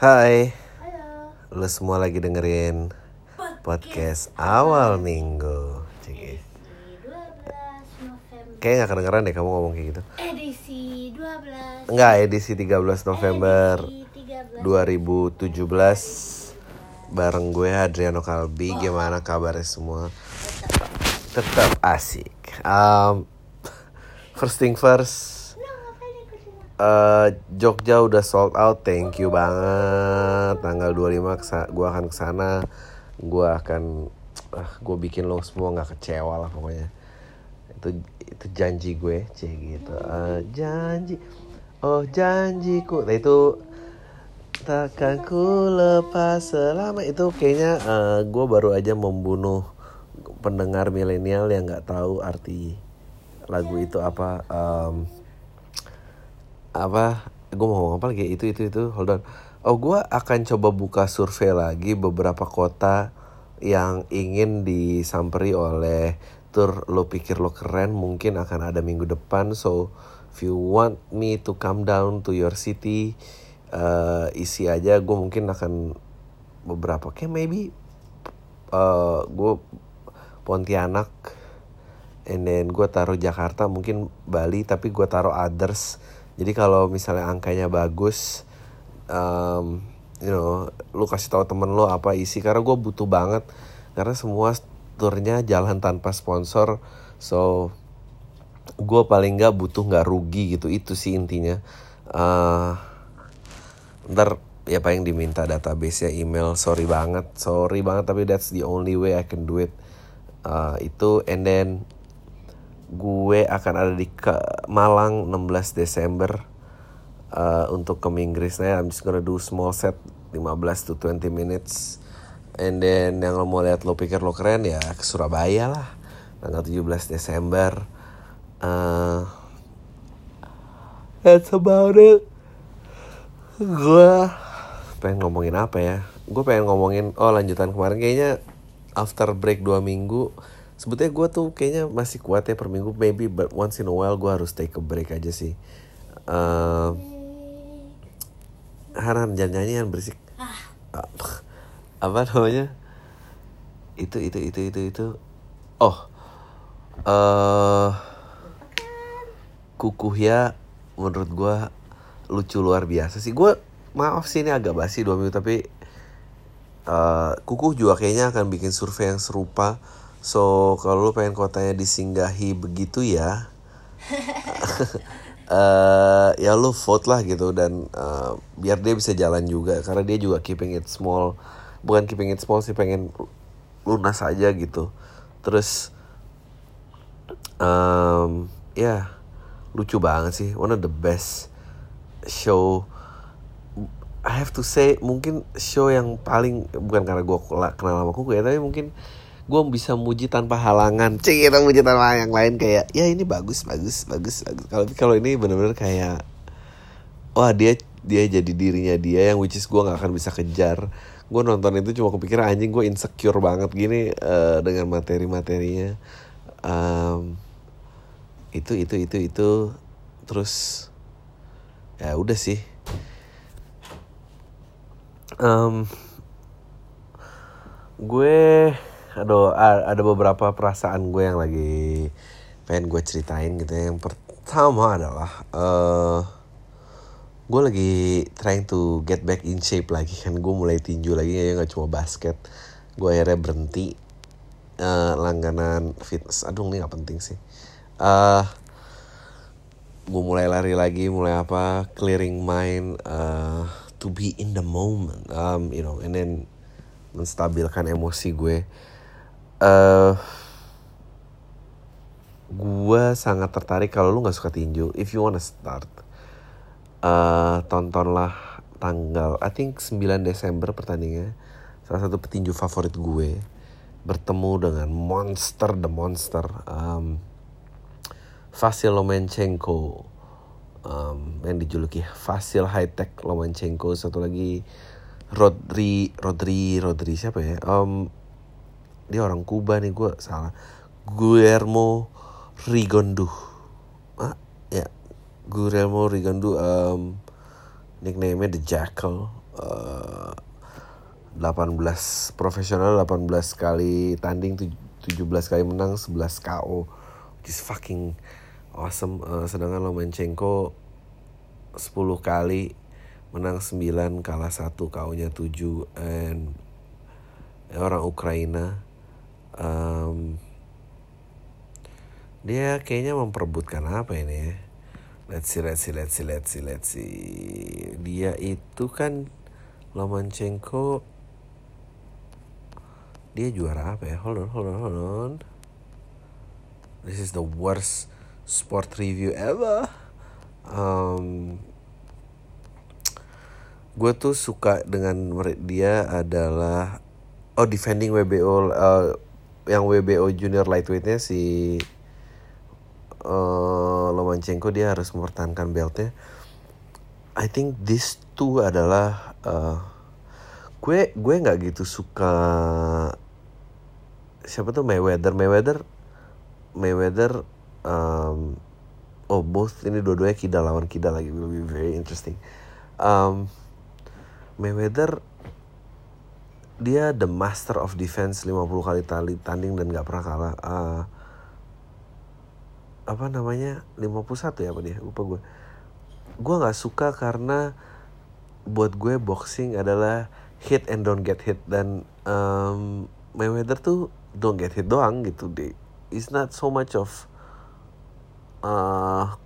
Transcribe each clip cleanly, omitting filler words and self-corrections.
Hai, halo. Lo semua lagi dengerin podcast awal minggu. Edisi 12 November. Kayaknya gak kedengeran deh kamu ngomong kayak gitu. Edisi 12. Enggak, edisi 13 November edisi 2017. Bareng gue Adriano Calbi. Gimana kabarnya semua? Tetap asik. First thing first, Jogja udah sold out, thank you banget. Tanggal 25 gue akan kesana. Gue bikin lo semua gak kecewa lah pokoknya. Itu janji gue, gitu. Janji, oh janjiku. Nah itu takkan ku lepas selama. Itu kayaknya gue baru aja membunuh pendengar milenial yang gak tahu arti lagu itu apa. Gue mau ngomong apa lagi? Itu hold on. Oh, gue akan coba buka survei lagi beberapa kota yang ingin disamperi oleh tur Lo Pikir Lo Keren. Mungkin akan ada minggu depan. So if you want me to come down to your city, isi aja. Gue mungkin akan beberapa, kayak maybe gue Pontianak, and then gue taruh Jakarta, mungkin Bali, tapi gue taruh others. Jadi kalau misalnya angkanya bagus, lu kasih tahu temen lu apa isi, karena gue butuh banget, karena semua turnya jalan tanpa sponsor, so gue paling nggak butuh, nggak rugi gitu, itu sih intinya. Ntar ya paling diminta database ya, email, sorry banget, tapi that's the only way I can do it. Itu, and then gue akan ada di Malang 16 Desember untuk ke Inggrisnya. I'm just gonna do small set 15 to 20 minutes. And then yang lo mau lihat Lo Pikir Lo Keren ya ke Surabaya lah tanggal 17 Desember. That's about it. Gue pengen ngomongin apa ya? Gue pengen ngomongin lanjutan kemarin, kayaknya after break 2 minggu. Sebetulnya gue tuh kayaknya masih kuat ya per minggu, maybe but once in a while gue harus take a break aja sih. Haran jangan nyanyian berisik. Apa namanya? Itu. Kukuhya menurut gue lucu luar biasa sih. Gue maaf sih ini agak basi 2 minggu, tapi Kukuh juga kayaknya akan bikin survei yang serupa. So, kalau lu pengen kotanya disinggahi begitu ya, ya lu vote lah gitu. Dan biar dia bisa jalan juga, karena dia juga keeping it small. Bukan keeping it small sih, pengen lunas aja gitu. Terus lucu banget sih. One of the best show I have to say. Mungkin show yang paling, bukan karena gue kenal sama Kuku ya, tapi mungkin gue bisa muji tanpa halangan. Kita muji tanpa yang lain kayak, ya ini bagus. Kalau ini benar-benar kayak, wah dia jadi dirinya dia yang which is gue nggak akan bisa kejar. Gue nonton itu cuma kepikiran anjing gue insecure banget gini dengan materi-materinya. Itu terus ya udah sih. Gue ada beberapa perasaan gue yang lagi pengen gue ceritain gitu. Yang pertama adalah gue lagi trying to get back in shape lagi kan. Gue mulai tinju lagi ya, gak cuma basket. Gue akhirnya berhenti langganan fitness. Aduh, ini gak penting sih. Gue mulai lari lagi, mulai apa, clearing mind, to be in the moment, and then menstabilkan emosi gue. Gue sangat tertarik kalau lu nggak suka tinju, if you wanna start, tontonlah tanggal I think 9 Desember pertandingannya. Salah satu petinju favorit gue bertemu dengan the monster Vasyl Lomachenko, yang dijuluki Vasyl High Tech Lomachenko. Satu lagi Rodri siapa ya? Dia orang Kuba nih, gue salah. Guillermo Rigondeaux. Guillermo Rigondeaux, nickname-nya The Jackal. 18 profesional, 18 kali tanding, 17 kali menang, 11 KO, which is fucking awesome. Sedangkan Lomachenko 10 kali menang 9, kalah 1, KO-nya 7, and orang Ukraina. Dia kayaknya memperebutkan apa ini ya? Let's see. Dia itu kan Lomachenko, dia juara apa ya? Hold on. This is the worst sport review ever. Gue tuh suka dengan dia adalah defending WBO, yang WBO junior lightweightnya si Lomachenko, dia harus mempertahankan beltnya. I think these two adalah gue nggak gitu suka siapa tuh Mayweather. Both ini dua-duanya kidal lawan kidal lagi, will be very interesting. Mayweather, dia the master of defense, 50 kali tanding dan gak pernah kalah. Apa namanya, 51 ya apa dia, lupa gue. Gue gak suka karena buat gue boxing adalah hit and don't get hit. Dan Mayweather tuh don't get hit doang gitu. It's not so much of a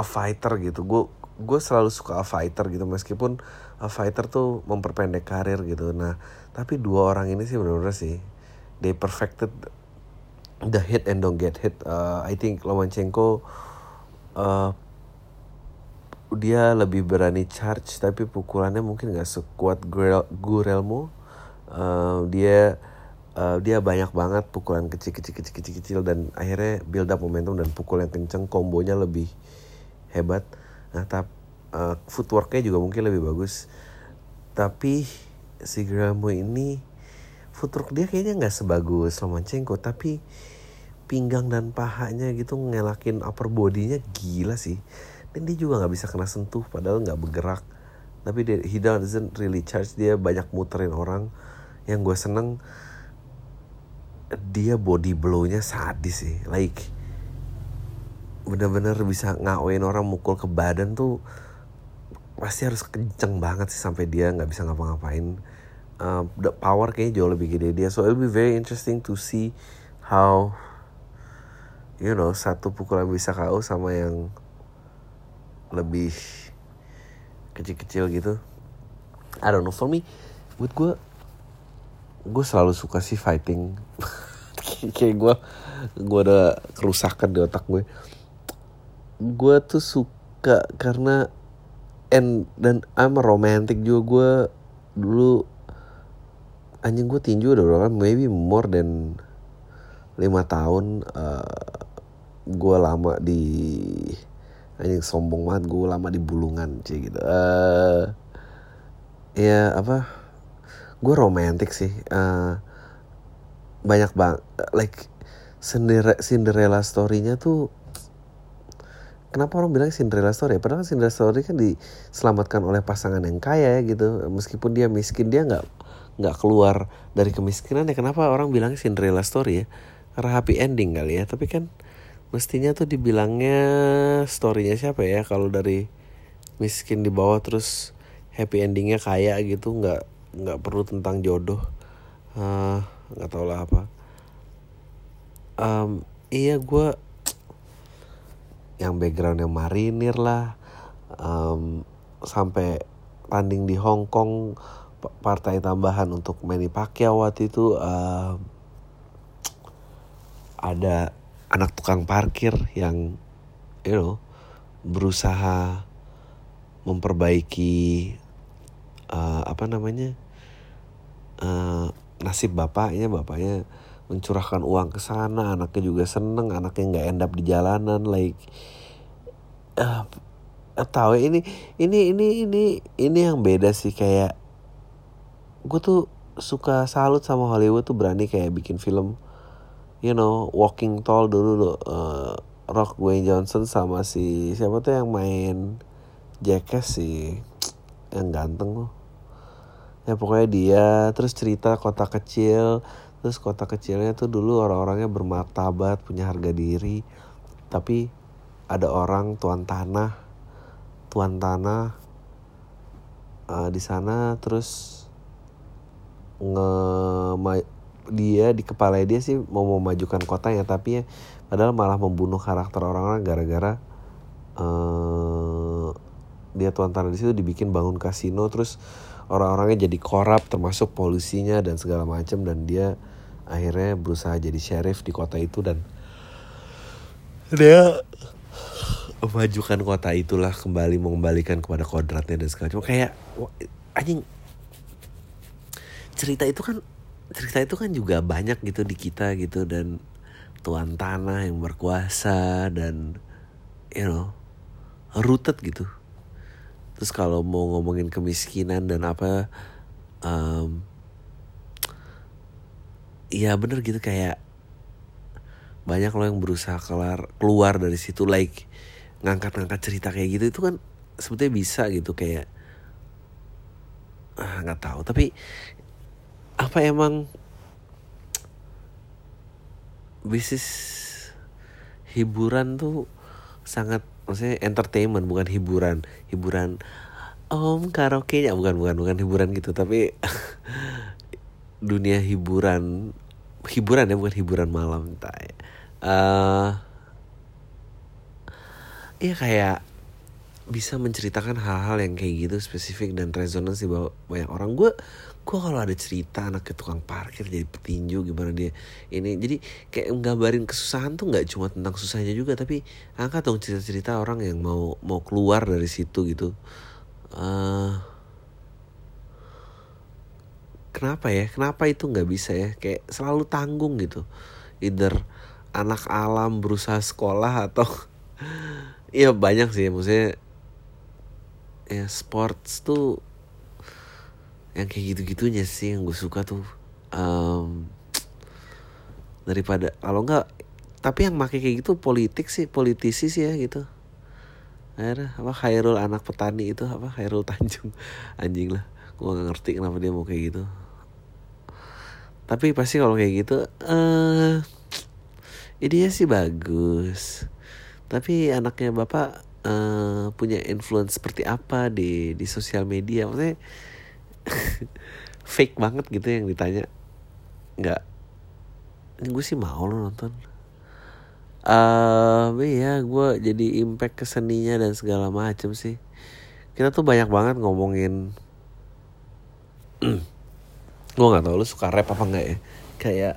fighter gitu. Gue selalu suka a fighter gitu, meskipun a fighter tuh memperpendek karir gitu. Nah, tapi dua orang ini sih benar-benar sih they perfected the hit and don't get hit. I think Lomachenko dia lebih berani charge, tapi pukulannya mungkin nggak sekuat Guillermo. Dia banyak banget pukulan kecil dan akhirnya build up momentum dan pukul yang kenceng, kombonya lebih hebat. Nah, footworknya juga mungkin lebih bagus. Tapi si Guillermo ini footwork dia kayaknya nggak sebagus Lomachenko, tapi pinggang dan pahanya gitu ngelakin upper body-nya gila sih. Dan dia juga nggak bisa kena sentuh, padahal nggak bergerak. Tapi he doesn't really charge, dia banyak muterin orang. Yang gue seneng dia body blow-nya sadis sih, like bener-bener bisa ngawain orang, mukul ke badan tuh pasti harus kenceng banget sih sampai dia nggak bisa ngapa-ngapain. The power kayaknya jauh lebih gede dia, so it'll be very interesting to see how, you know, satu pukulan bisa KO sama yang lebih kecil-kecil gitu. I don't know, for me, buat gue selalu suka sih fighting. Kayak gue ada kerusakan di otak gue. Gue tuh suka karena dan I'm a romantic juga. Gue dulu anjing, gue tinju udah berapa, maybe more than 5 tahun. Gue lama di anjing, sombong banget, gue lama di bulungan cie gitu. Ya apa? Gue romantic sih. Banyak banget, like Cinderella story-nya tuh. Kenapa orang bilang Cinderella story? Padahal Cinderella story kan diselamatkan oleh pasangan yang kaya ya gitu. Meskipun dia miskin, dia nggak keluar dari kemiskinan ya. Kenapa orang bilang Cinderella story ya? Karena happy ending kali ya. Tapi kan mestinya tuh dibilangnya story-nya siapa ya? Kalau dari miskin di bawah terus happy ending-nya kaya gitu, nggak perlu tentang jodoh. Nggak tau lah apa. Iya, gue yang backgroundnya marinir lah, sampai tanding di Hong Kong, partai tambahan untuk Manny Pacquiao waktu itu. Ada anak tukang parkir yang, you know, berusaha memperbaiki nasib bapaknya mencurahkan uang ke sana, anaknya juga seneng, anaknya nggak end up di jalanan, like tahu ini yang beda sih. Kayak gue tuh suka salut sama Hollywood tuh berani kayak bikin film, you know, Walking Tall dulu, Rock Dwayne Johnson sama si siapa tuh yang main Jackass sih, yang ganteng loh. Ya pokoknya dia terus cerita kota kecil, terus kota kecilnya tuh dulu orang-orangnya bermartabat, punya harga diri. Tapi ada orang tuan tanah di sana, terus dia di kepala dia sih mau memajukan kotanya, tapi ya, padahal malah membunuh karakter orang-orang gara-gara dia tuan tanah di situ, dibikin bangun kasino, terus orang-orangnya jadi korup, termasuk polisinya dan segala macam, dan dia akhirnya berusaha jadi sheriff di kota itu, dan dia memajukan kota itulah, kembali mengembalikan kepada kodratnya dan segala macam. Kayak anjing, cerita itu kan juga banyak gitu di kita gitu, dan tuan tanah yang berkuasa dan you know rooted gitu. Terus kalau mau ngomongin kemiskinan dan apa, ya bener gitu, kayak banyak lo yang berusaha keluar dari situ, like ngangkat-ngangkat cerita kayak gitu itu kan sebetulnya bisa gitu, kayak nggak tahu, tapi apa emang bisnis hiburan tuh sangat, maksudnya entertainment, bukan hiburan karaoke nya bukan hiburan gitu, tapi dunia hiburan ya, bukan hiburan malam, entah ya kayak bisa menceritakan hal-hal yang kayak gitu spesifik dan resonance di bawah banyak orang. Gue kalau ada cerita anak ke tukang parkir jadi petinju, gimana dia ini, jadi kayak nggambarin kesusahan tuh nggak cuma tentang susahnya juga, tapi angkat dong cerita-cerita orang yang mau keluar dari situ gitu. Kenapa itu nggak bisa ya, kayak selalu tanggung gitu, either anak alam berusaha sekolah atau ya banyak sih, maksudnya ya sports tuh yang kayak gitu-gitunya sih yang gue suka tuh, daripada kalau enggak, tapi yang pakai kayak gitu politisi sih ya gitu. Akhirnya apa Chairul anak petani itu, apa Chairul Tanjung, anjing lah, gue nggak ngerti kenapa dia mau kayak gitu. Tapi pasti kalau kayak gitu idenya sih bagus, tapi anaknya bapak punya influence seperti apa di sosial media, maksudnya fake banget gitu yang ditanya. Nggak, gue sih mau lo nonton. Ya gue jadi impact ke seninya dan segala macem sih. Kita tuh banyak banget ngomongin gue nggak tahu lo suka rap apa nggak ya, kayak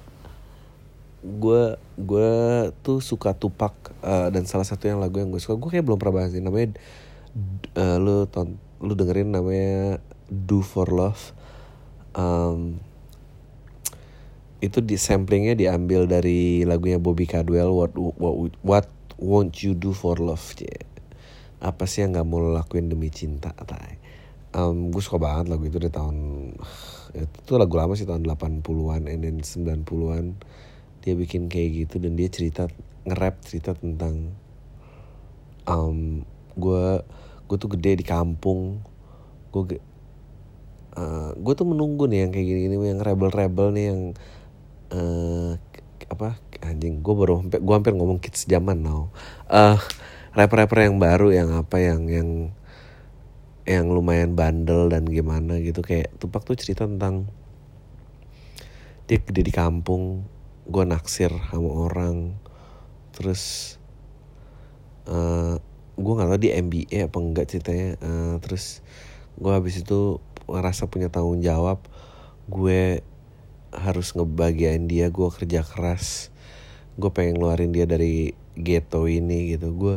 gue tuh suka Tupac, dan salah satu yang lagu yang gue suka, gue kayak belum pernah bahas ini, namanya lu dengerin, namanya Do For Love. Itu di samplingnya diambil dari lagunya Bobby Caldwell, What Won't You Do For Love, yeah. Apa sih yang nggak mau lo lakuin demi cinta? Gue suka banget lagu itu dari tahun, itu lagu lama sih, tahun 80-an and then 90-an. Dia bikin kayak gitu, dan dia nge-rap cerita tentang gue tuh gede di kampung, gue tuh menunggu nih yang kayak gini, yang rebel nih, yang apa anjing, gue hampir ngomong kids zaman now, rapper yang baru, yang apa, yang lumayan bandel dan gimana gitu. Kayak Tupac tuh cerita tentang dia gede di kampung, gue naksir sama orang, terus gue nggak tahu di MBA apa enggak ceritanya, terus gue habis itu ngerasa punya tanggung jawab, gue harus ngebahagiain dia, gue kerja keras, gue pengen ngeluarin dia dari ghetto ini gitu. Gue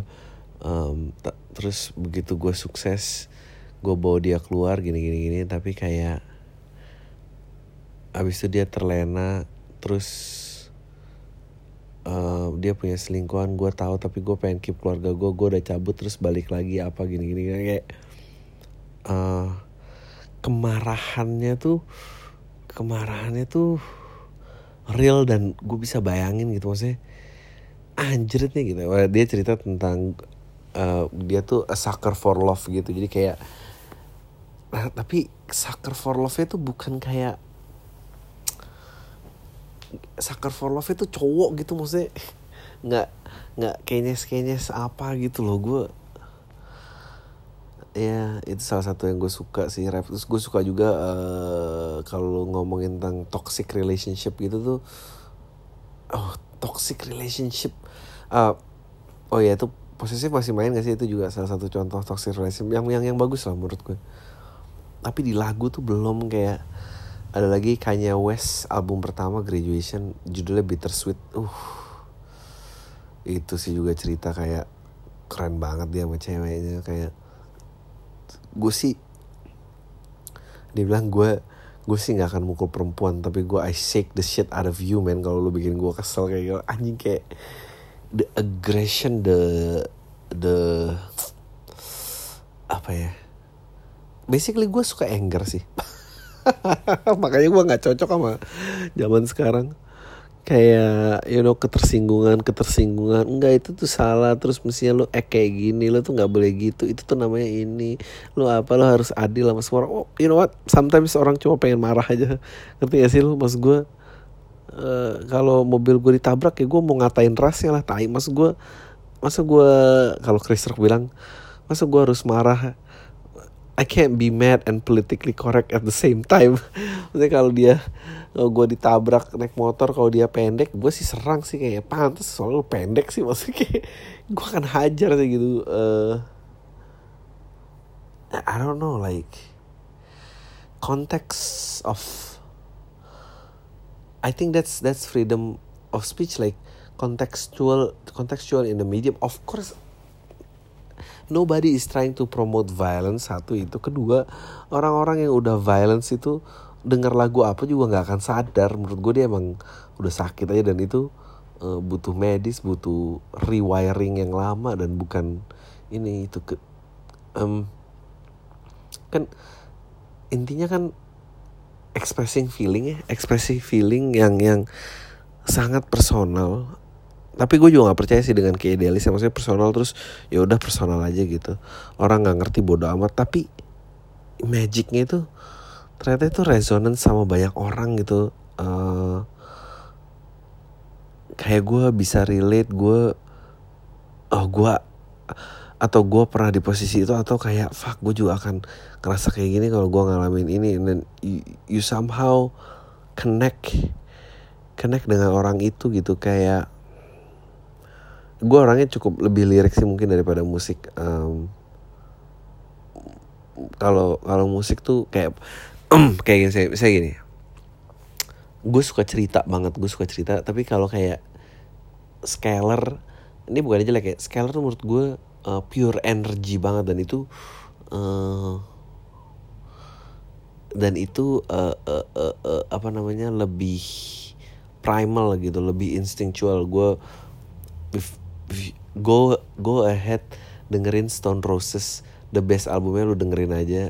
terus begitu gue sukses, gue bawa dia keluar gini, tapi kayak habis itu dia terlena, terus dia punya selingkuhan, gue tahu, tapi gue pengen keep keluarga gue udah cabut, terus balik lagi apa gini kayak kemarahannya tuh real, dan gue bisa bayangin gitu, maksudnya anjir nih gitu. Dia cerita tentang dia tuh a sucker for love gitu. Jadi kayak, nah, tapi sucker for love-nya tuh bukan kayak sucker for love-nya tuh cowok gitu, maksudnya nggak kenyes-kenyes apa gitu loh. Gue ya itu salah satu yang gue suka sih rap. Terus gue suka juga kalau ngomongin tentang toxic relationship gitu tuh, toxic relationship, oh ya itu posesif masih main nggak sih? Itu juga salah satu contoh toxic relationship yang bagus lah menurut gue. Tapi di lagu tuh belum. Kayak ada lagi Kanye West album pertama Graduation, judulnya Bittersweet. Itu sih juga cerita kayak keren banget dia sama ceweknya. Kayak gue sih, dia bilang gue sih nggak akan mukul perempuan, tapi gue I shake the shit out of you man kalau lu bikin gue kesel kayak gitu. Anjing, kayak the aggression, the apa ya, basically gue suka anger sih. Makanya gue nggak cocok sama zaman sekarang, kayak you know, ketersinggungan. Enggak, itu tuh salah, terus mestinya lu kayak gini, lu tuh nggak boleh gitu, itu tuh namanya ini, lu apa, lu harus adil sama semua orang. You know what, sometimes orang cuma pengen marah aja, ngerti gak sih lu maksud gue? Kalau mobil gue ditabrak ya gue mau ngatain rasnya lah, tai. Maksud gue kalau Chris Rock bilang, maksud gue harus marah, I can't be mad and politically correct at the same time. Maksudnya kalau gue ditabrak naik motor, kalau dia pendek, gue sih serang sih, kayak pantas soalnya lu pendek sih, maksudnya kayak gue akan hajar sih gitu. I don't know, like context of, I think that's freedom of speech, like contextual in the medium. Of course, nobody is trying to promote violence. Satu itu. Kedua, orang-orang yang udah violence itu dengar lagu apa juga nggak akan sadar. Menurut gue dia emang udah sakit aja, dan itu butuh medis, butuh rewiring yang lama, dan bukan ini itu kan intinya kan expressing feeling yang sangat personal. Tapi gue juga nggak percaya sih dengan keidealis, maksudnya personal terus ya udah personal aja gitu, orang nggak ngerti, bodoh amat. Tapi magicnya itu ternyata itu resonance sama banyak orang gitu. Kayak gue bisa relate, gue pernah di posisi itu, atau kayak fuck gue juga akan ngerasa kayak gini kalau gue ngalamin ini. Dan you somehow connect dengan orang itu gitu. Kayak gue orangnya cukup lebih lirik sih mungkin daripada musik. Kalau musik tuh kayak saya gini, gue suka cerita banget, tapi kalau kayak Scalar, ini bukan aja lah, kayak Scalar tuh menurut gue pure energy banget, dan itu apa namanya, lebih primal gitu, lebih instinctual. Gue go ahead, dengerin Stone Roses, the best albumnya, lu dengerin aja.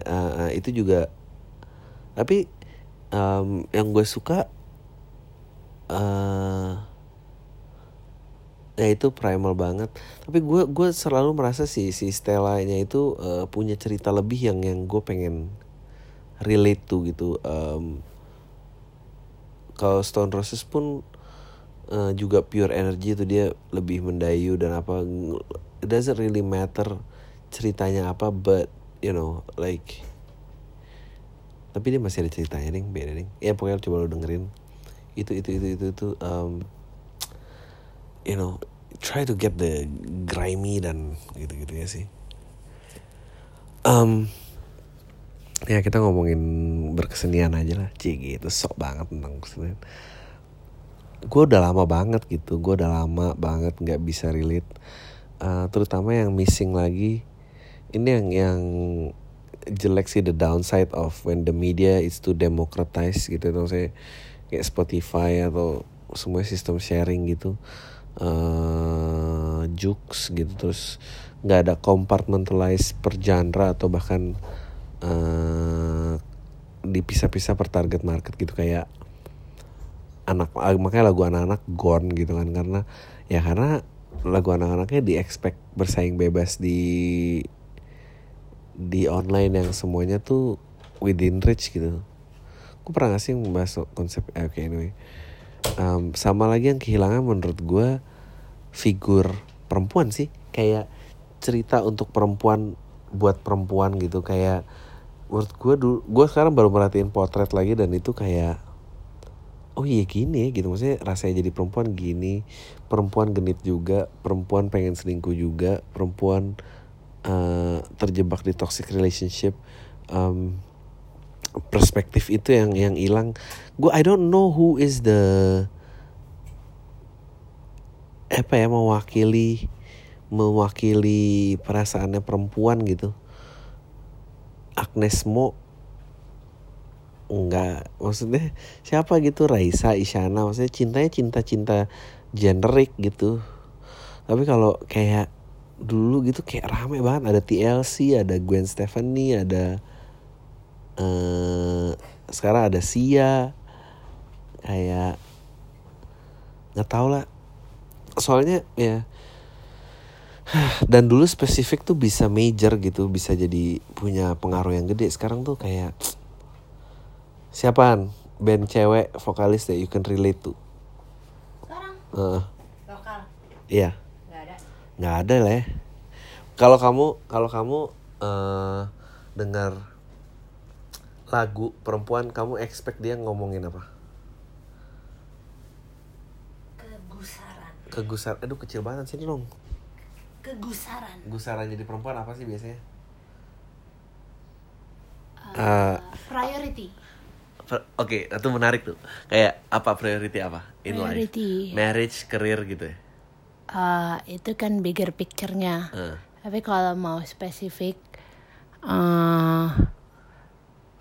Itu juga, tapi yang gue suka ya itu primal banget. Tapi gue selalu merasa si Stella-nya itu punya cerita lebih yang gue pengen relate to gitu. Kalau Stone Roses pun juga pure energy tuh, dia lebih mendayu dan apa, it doesn't really matter ceritanya apa, but you know like, tapi dia masih ada ceritanya nih, beda nih ya. Pokoknya coba lo dengerin itu you know, try to get the grimy dan gitu-gitunya sih. Ya kita ngomongin berkesenian aja lah, cik gitu, sok banget tentang kesenian. Gue udah lama banget nggak bisa relate, terutama yang missing lagi ini, yang jelek sih, the downside of when the media is too democratized gitu. Itu saya kayak Spotify atau semua sistem sharing gitu, jokes gitu, terus nggak ada compartmentalized per genre, atau bahkan dipisah-pisah per target market gitu. Kayak anak, makanya lagu anak-anak gone gitu kan, karena lagu anak-anaknya di-expect bersaing bebas di online yang semuanya tuh within reach gitu. Gue pernah ngasih membahas konsep anyway. Sama lagi yang kehilangan menurut gue figur perempuan sih, kayak cerita untuk perempuan, buat perempuan gitu. Kayak menurut gue dulu, gue sekarang baru merhatiin potret lagi dan itu kayak oh iya gini gitu, maksudnya rasanya jadi perempuan gini. Perempuan genit juga, perempuan pengen selingkuh juga, perempuan terjebak di toxic relationship. Perspektif itu yang hilang. Gue I don't know who is the mewakili perasaannya perempuan gitu. Agnes Mo enggak, maksudnya siapa gitu, Raisa, Isyana, maksudnya cintanya cinta generik gitu. Tapi kalau kayak dulu gitu kayak rame banget, ada TLC, ada Gwen Stefani, ada sekarang ada Sia, kayak nggak tau lah soalnya ya. Dan dulu spesifik tuh bisa major gitu, bisa jadi punya pengaruh yang gede. Sekarang tuh kayak siapaan band cewek vokalis that you can relate to sekarang? Lokal? Iya, nggak ada lah ya. Kalau kamu dengar lagu perempuan, kamu expect dia ngomongin apa? Kegusaran. Aduh kecil banget sini dong. Kegusaran jadi perempuan apa sih biasanya? Priority. Oke, itu menarik tuh. Kayak apa priority apa? Priority. Life? Marriage, career gitu ya? Itu kan bigger picture-nya. Tapi kalau mau spesifik,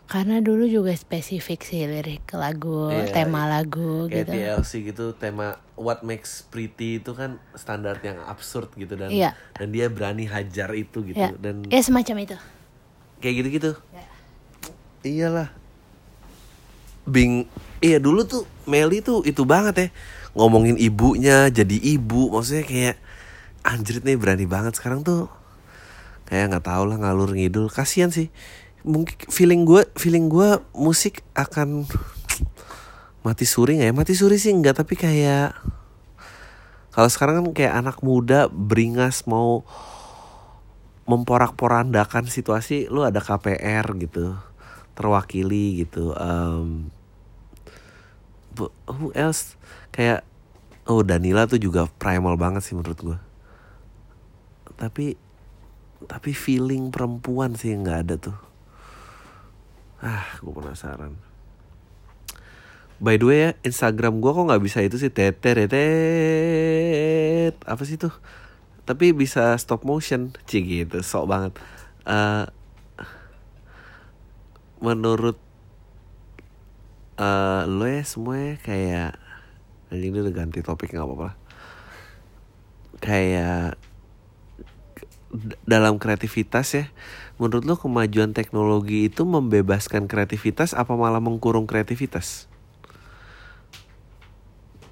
karena dulu juga spesifik sih lirik lagu, tema lagu kayak gitu. TLC gitu, tema What Makes Pretty itu kan standar yang absurd gitu dan dan dia berani hajar itu gitu dan semacam itu. Kayak gitu-gitu. Yeah. Iyalah. Iya dulu tuh Melly tuh itu banget ya. Ngomongin ibunya, jadi ibu, maksudnya kayak anjrit nih berani banget. Sekarang tuh kayak enggak tahu lah, ngalur ngidul. Kasian sih. Mungkin feeling gue musik akan mati suri nggak ya? Mati suri sih enggak, tapi kayak kalau sekarang kan kayak anak muda beringas mau memporak-porandakan situasi. Lu ada KPR gitu, terwakili gitu. Who else? Kayak Danila tuh juga primal banget sih menurut gue. Tapi feeling perempuan sih nggak ada tuh. Gue penasaran. By the way ya, Instagram gue kok nggak bisa itu sih, teteretet apa sih tuh? Tapi bisa stop motion, gitu, sok banget. Menurut lo ya semuanya kayak ini udah ganti topik nggak apa-apa lah. Kayak dalam kreativitas ya, menurut lo kemajuan teknologi itu membebaskan kreativitas apa malah mengkurung kreativitas?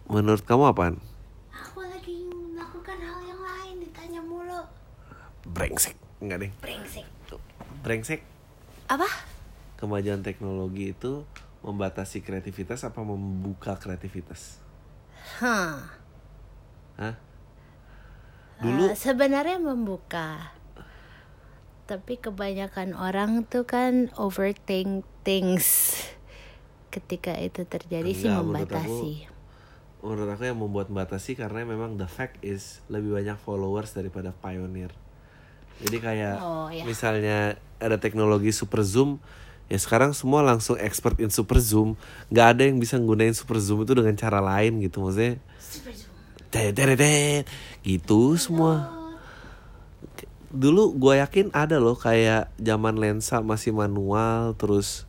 Menurut kamu apaan? Aku lagi melakukan hal yang lain, ditanya mulu. Brengsek, enggak deh. Brengsek? Apa? Kemajuan teknologi itu membatasi kreativitas apa membuka kreativitas? Hah? Dulu sebenarnya membuka. Tapi kebanyakan orang tuh kan overthink things. Ketika itu terjadi sih membatasi. Menurut aku yang membuat membatasi karena memang the fact is lebih banyak followers daripada pioneer. Jadi kayak misalnya ada teknologi super zoom, ya sekarang semua langsung expert in super zoom. Gak ada yang bisa nggunain super zoom itu dengan cara lain gitu, maksudnya. Super zoom. Gitu semua. Dulu gue yakin ada loh kayak zaman lensa masih manual, terus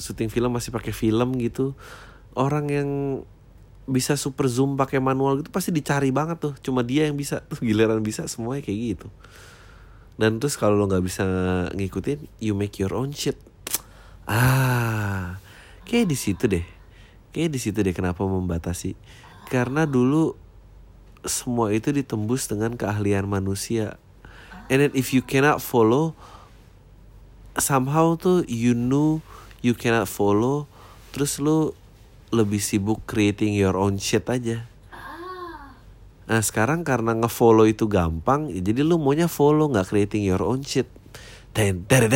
syuting film masih pakai film gitu. Orang yang bisa super zoom pakai manual gitu pasti dicari banget tuh, cuma dia yang bisa tuh, giliran bisa semuanya kayak gitu. Dan terus kalau lo nggak bisa ngikutin, you make your own shit. Kayak di situ deh kenapa membatasi Karena dulu semua itu ditembus dengan keahlian manusia. And then if you cannot follow, somehow tuh you know you cannot follow, terus lu lebih sibuk creating your own shit aja. Nah sekarang karena nge-follow itu gampang, ya jadi lu maunya follow, gak creating your own shit. Ten, ya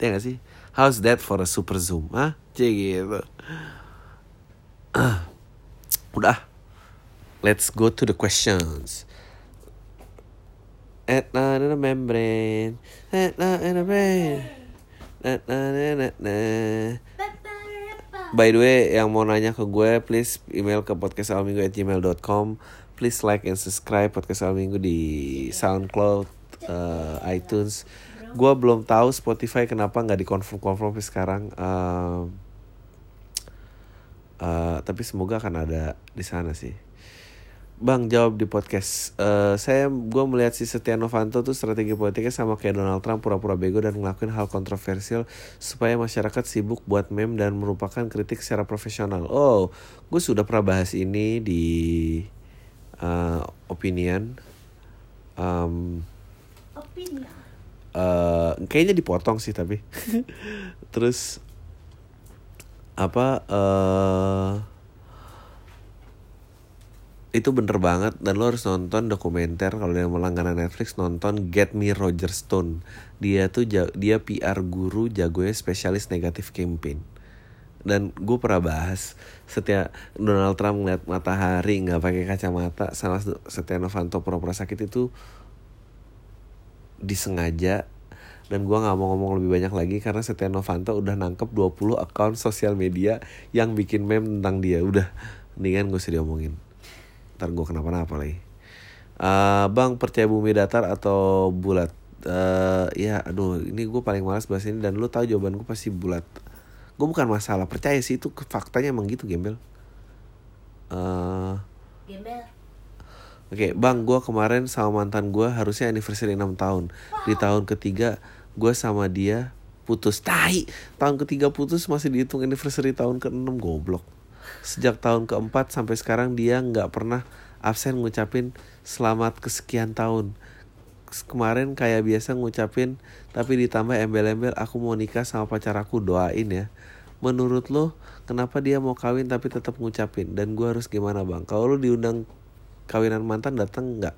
gak sih? How's that for a super zoom? Hah? Cik gitu. Udah. Let's go to the questions. Etna in a membrane. Etna in a membrane. By the way, yang mau nanya ke gue, please email ke podcastalaminggu@gmail.com. Please like and subscribe Podcast Alaminggu di SoundCloud, iTunes. Gue belum tahu Spotify kenapa nggak dikonfirm sekarang. Tapi semoga akan ada di sana sih. Bang jawab di podcast. Gue melihat si Setya Novanto tuh strategi politiknya sama kayak Donald Trump, pura-pura bego dan ngelakuin hal kontroversial supaya masyarakat sibuk buat meme dan merupakan kritik secara profesional. Oh, gue sudah pernah bahas ini di Opinion. Kayaknya dipotong sih tapi. Terus itu bener banget, dan lo harus nonton dokumenter kalau yang langganan Netflix, nonton Get Me Roger Stone. Dia PR guru, jagonya spesialis negatif campaign. Dan gue pernah bahas Setya Donald Trump ngeliat matahari nggak pakai kacamata, salah Setya Novanto pura-pura sakit itu disengaja. Dan gue gak mau ngomong lebih banyak lagi karena Setya Novanto udah nangkep 20 akun sosial media yang bikin meme tentang dia. Udah, mendingan gue usah diomongin, ntar gue kenapa-napa lagi. Bang, percaya bumi datar atau bulat? Ya aduh, ini gue paling malas bahas ini. Dan lu tahu jawaban gue pasti bulat. Gue bukan masalah percaya sih, itu faktanya emang gitu, gembel. Gembel. Oke, Bang, gue kemarin sama mantan gue harusnya anniversary 6 tahun. Di tahun ketiga gue sama dia putus. Tai, tahun ketiga putus masih dihitung anniversary tahun ke-6, goblok. Sejak tahun ke-4 sampai sekarang dia gak pernah absen ngucapin selamat kesekian tahun. Kemarin kayak biasa ngucapin, tapi ditambah embel-embel aku mau nikah sama pacar aku, doain ya. Menurut lo kenapa dia mau kawin tapi tetap ngucapin? Dan gue harus gimana, Bang? Kalau lo diundang kawinan mantan, datang gak?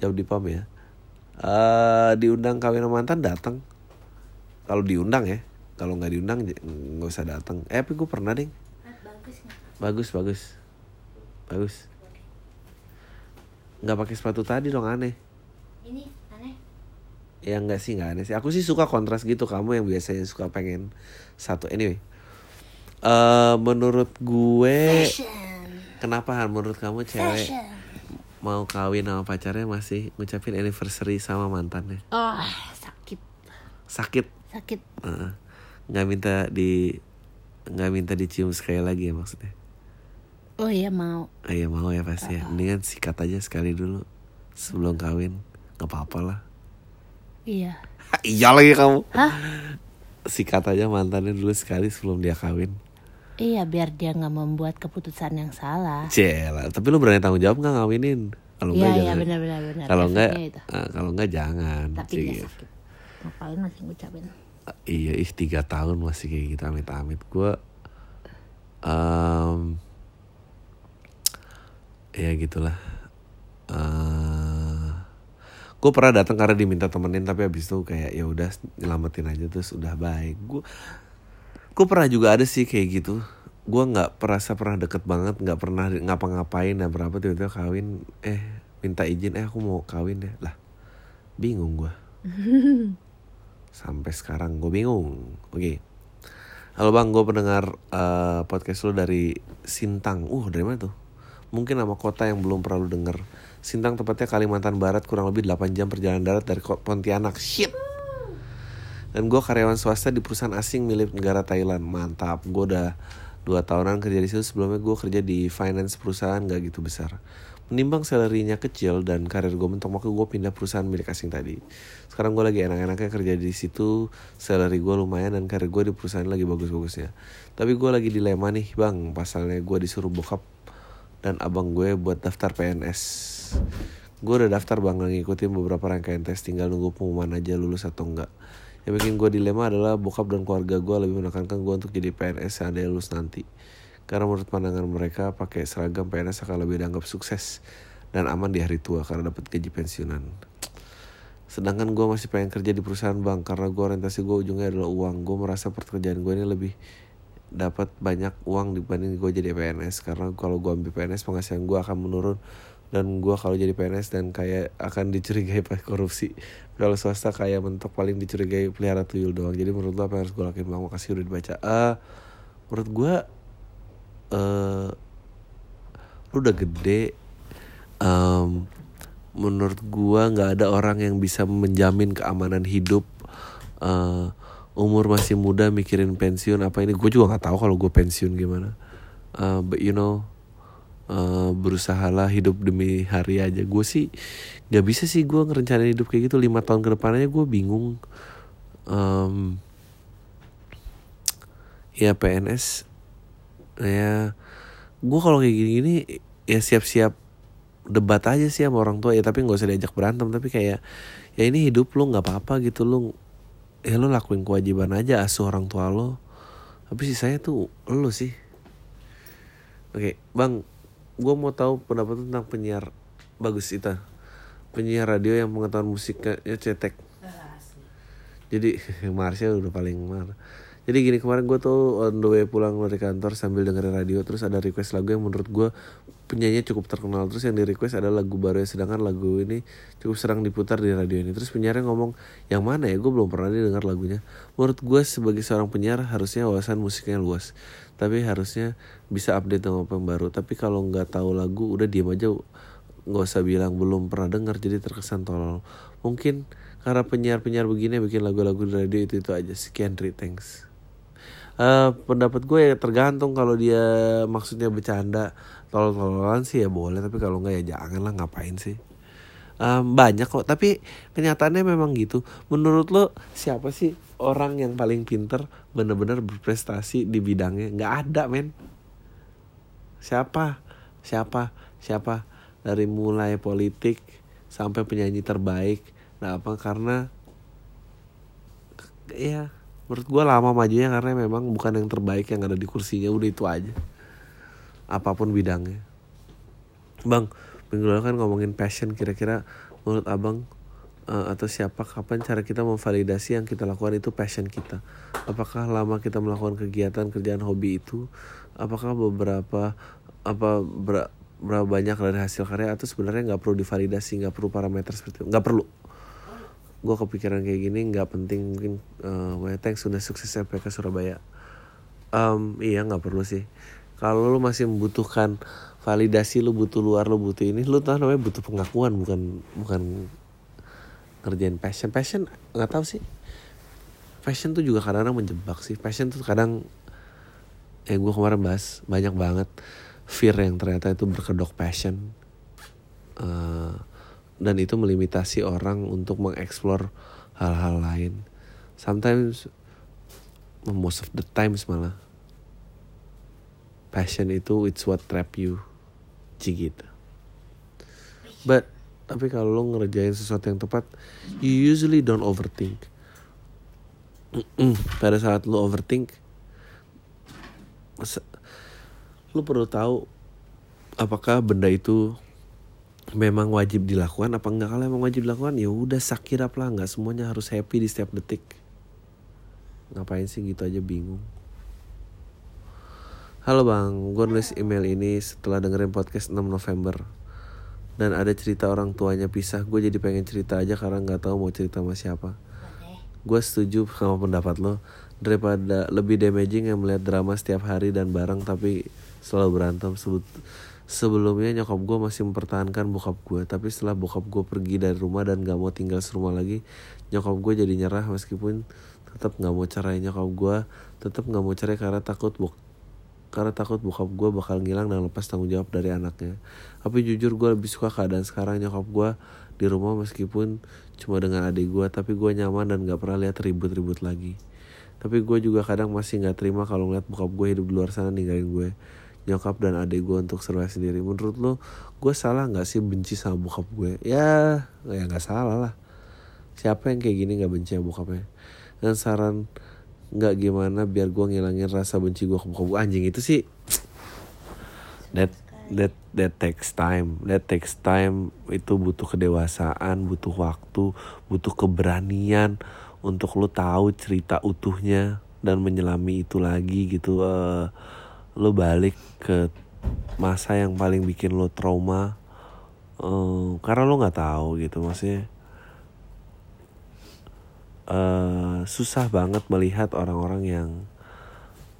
Jawab di pam ya. Diundang kawinan mantan, datang. Kalau diundang ya. Kalau gak diundang gak usah datang. Tapi gue pernah deh. Bagus. Gak pakai sepatu tadi dong, aneh. Ini aneh? Ya enggak sih, enggak aneh sih. Aku sih suka kontras gitu. Kamu yang biasanya suka pengen satu. Anyway, menurut gue fashion. Kenapa menurut kamu cewek fashion mau kawin sama pacarnya masih ngucapin anniversary sama mantannya? Oh, sakit. Nggak minta dicium sekali lagi ya maksudnya? Oh iya mau. Iya mau ya pasti ya. Mendingan sikat aja sekali dulu sebelum kawin, nggak apa-apa lah. Iya. Iya lagi kamu. Hah? Sikat aja mantannya dulu sekali sebelum dia kawin. Iya, biar dia nggak membuat keputusan yang salah. Cela. Tapi lu berani tanggung jawab nggak ngawinin? Kalau nggak ya, jangan. Iya benar. Kalau nggak jangan. Tapi dia sakit. Ngapain masih ngucapin? Iya, 3 tahun masih kayak gitu, amit-amit. Gue ya gitulah. Gue pernah datang karena diminta temenin, tapi abis itu kayak ya udah nyelamatin aja terus udah baik. Gue pernah juga ada sih kayak gitu. Gue nggak pernah deket banget, nggak pernah ngapa-ngapain, dan berapa tiba-tiba kawin, minta izin, aku mau kawin deh lah. Bingung gue. Sampai sekarang gue bingung. Oke. Halo Bang, gue pendengar podcast lo dari Sintang. Dari mana tuh? Mungkin nama kota yang belum pernah lo denger. Sintang tepatnya Kalimantan Barat, kurang lebih 8 jam perjalanan darat dari Pontianak. Shit. Dan gue karyawan swasta di perusahaan asing milik negara Thailand. Mantap. Gue udah 2 tahunan kerja di situ. Sebelumnya gue kerja di finance perusahaan gak gitu besar. Menimbang salary-nya kecil dan karir gue mentok, maka gue pindah perusahaan milik asing tadi. Sekarang gue lagi enak-enaknya kerja di situ, salary gue lumayan dan karir gue di perusahaan lagi bagus-bagusnya. Tapi gue lagi dilema nih Bang, pasalnya gue disuruh bokap dan abang gue buat daftar PNS. Gue udah daftar bang, ngikutin beberapa rangkaian tes, tinggal nunggu pengumuman aja lulus atau enggak. Yang bikin gue dilema adalah bokap dan keluarga gue lebih menekankan gue untuk jadi PNS seandainya lulus nanti. Karena menurut pandangan mereka, pakai seragam PNS akan lebih dianggap sukses dan aman di hari tua karena dapat gaji pensiunan. Sedangkan gue masih pengen kerja di perusahaan bank karena gue orientasi gue ujungnya adalah uang. Gue merasa pekerjaan gue ini lebih dapat banyak uang dibanding gue jadi PNS, karena kalau gue ambil PNS penghasilan gue akan menurun, dan gue kalau jadi PNS dan kayak akan dicurigai korupsi. Kalau swasta kayak mentok paling dicurigai pelihara tuyul doang. Jadi menurut lo apa yang harus gue lakuin bang? Makasih udah dibaca. Menurut gue lo udah gede, menurut gua nggak ada orang yang bisa menjamin keamanan hidup. Umur masih muda mikirin pensiun apa ini? Gua juga nggak tahu kalau gua pensiun gimana. But you know, berusahalah hidup demi hari aja. Gua sih nggak bisa sih gua ngerencanain hidup kayak gitu 5 tahun ke depannya. Gua bingung. Ya PNS. Ya gua kalau kayak gini-gini ya siap-siap debat aja sih sama orang tua ya, tapi nggak usah diajak berantem, tapi kayak ya ini hidup lu nggak apa-apa gitu, lu ya lu lakuin kewajiban aja, asuh orang tua lo, tapi sisanya tuh lu sih. Oke bang, gue mau tahu pendapat tentang penyiar bagus itu, penyiar radio yang pengetahuan musiknya cetek. Jadi Marsha udah paling marah. Jadi gini, kemarin gue tuh on the way pulang dari kantor sambil dengerin radio, terus ada request lagu yang menurut gue penyanyinya cukup terkenal, terus yang di request adalah lagu baru, sedangkan lagu ini cukup sering diputar di radio ini. Terus penyiarnya ngomong, yang mana ya, gue belum pernah dengar lagunya. Menurut gue sebagai seorang penyiar harusnya wawasan musiknya luas, tapi harusnya bisa update sama apa yang baru. Tapi kalau nggak tahu lagu udah diem aja, nggak usah bilang belum pernah dengar, jadi terkesan tolol. Mungkin karena penyiar-penyiar begini bikin lagu-lagu di radio itu aja. Sekian, thanks. Pendapat gue ya tergantung, kalau dia maksudnya bercanda tolol-tololan sih ya boleh, tapi kalau enggak ya jangan lah, ngapain sih. Banyak kok, tapi kenyataannya memang gitu. Menurut lo siapa sih orang yang paling pinter bener-bener berprestasi di bidangnya? Nggak ada men. Siapa dari mulai politik sampai penyanyi terbaik. Nah apa, karena ya menurut gue lama majunya karena memang bukan yang terbaik yang ada di kursinya, udah itu aja. Apapun bidangnya. Bang, minggu lalu kan ngomongin passion, kira-kira menurut abang atau siapa, kapan cara kita memvalidasi yang kita lakukan itu passion kita? Apakah lama kita melakukan kegiatan kerjaan hobi itu? Apakah berapa banyak dari hasil karya, atau sebenarnya nggak perlu divalidasi, nggak perlu parameter seperti itu, nggak perlu? Gue kepikiran kayak gini, nggak penting mungkin. Thanks sudah sukses MPK Surabaya. Iya nggak perlu sih. Kalau lu masih membutuhkan validasi, lu butuh luar, lu butuh ini, lu tahu namanya butuh pengakuan, bukan ngerjain passion. Passion nggak tahu sih. Passion tuh juga kadang-kadang menjebak sih. Passion tuh kadang, gue kemarin bahas banyak banget fear yang ternyata itu berkedok passion. Dan itu melimitasi orang untuk mengeksplor hal-hal lain. Sometimes, most of the times malah, passion itu it's what trap you, gitu. Tapi kalau lo ngerjain sesuatu yang tepat, you usually don't overthink. Pada saat lo overthink, lo perlu tahu apakah benda itu memang wajib dilakukan apa enggak. Kalau memang wajib dilakukan ya udah sakirap lah, enggak semuanya harus happy di setiap detik. Ngapain sih gitu aja, bingung. Halo bang, gue nulis email ini setelah dengerin podcast 6 November dan ada cerita orang tuanya pisah. Gue jadi pengen cerita aja karena nggak tahu mau cerita sama siapa. Gue setuju sama pendapat lo, daripada lebih damaging yang melihat drama setiap hari dan bareng tapi selalu berantem. Sebelumnya nyokap gue masih mempertahankan bokap gue, tapi setelah bokap gue pergi dari rumah dan gak mau tinggal serumah lagi, nyokap gue jadi nyerah meskipun tetap gak mau cerai. Nyokap gue tetap gak mau cerai karena takut bokap gue bakal ngilang dan lepas tanggung jawab dari anaknya. Tapi jujur gue lebih suka keadaan sekarang nyokap gue di rumah meskipun cuma dengan adik gue, tapi gue nyaman dan gak pernah lihat ribut-ribut lagi. Tapi gue juga kadang masih gak terima kalau ngeliat bokap gue hidup di luar sana ninggalin gue. nyokap dan adik gue untuk survive sendiri. Menurut lo gue salah gak sih benci sama bokap gue? Ya gak salah lah. Siapa yang kayak gini gak benci sama bokapnya? Dan saran gak gimana biar gue ngilangin rasa benci gue ke bokap gue? Anjing itu sih That takes time. That takes time. Itu butuh kedewasaan, butuh waktu, butuh keberanian untuk lo tahu cerita utuhnya dan menyelami itu lagi gitu. Lo balik ke masa yang paling bikin lo trauma, karena lo nggak tahu gitu. Maksudnya susah banget melihat orang-orang yang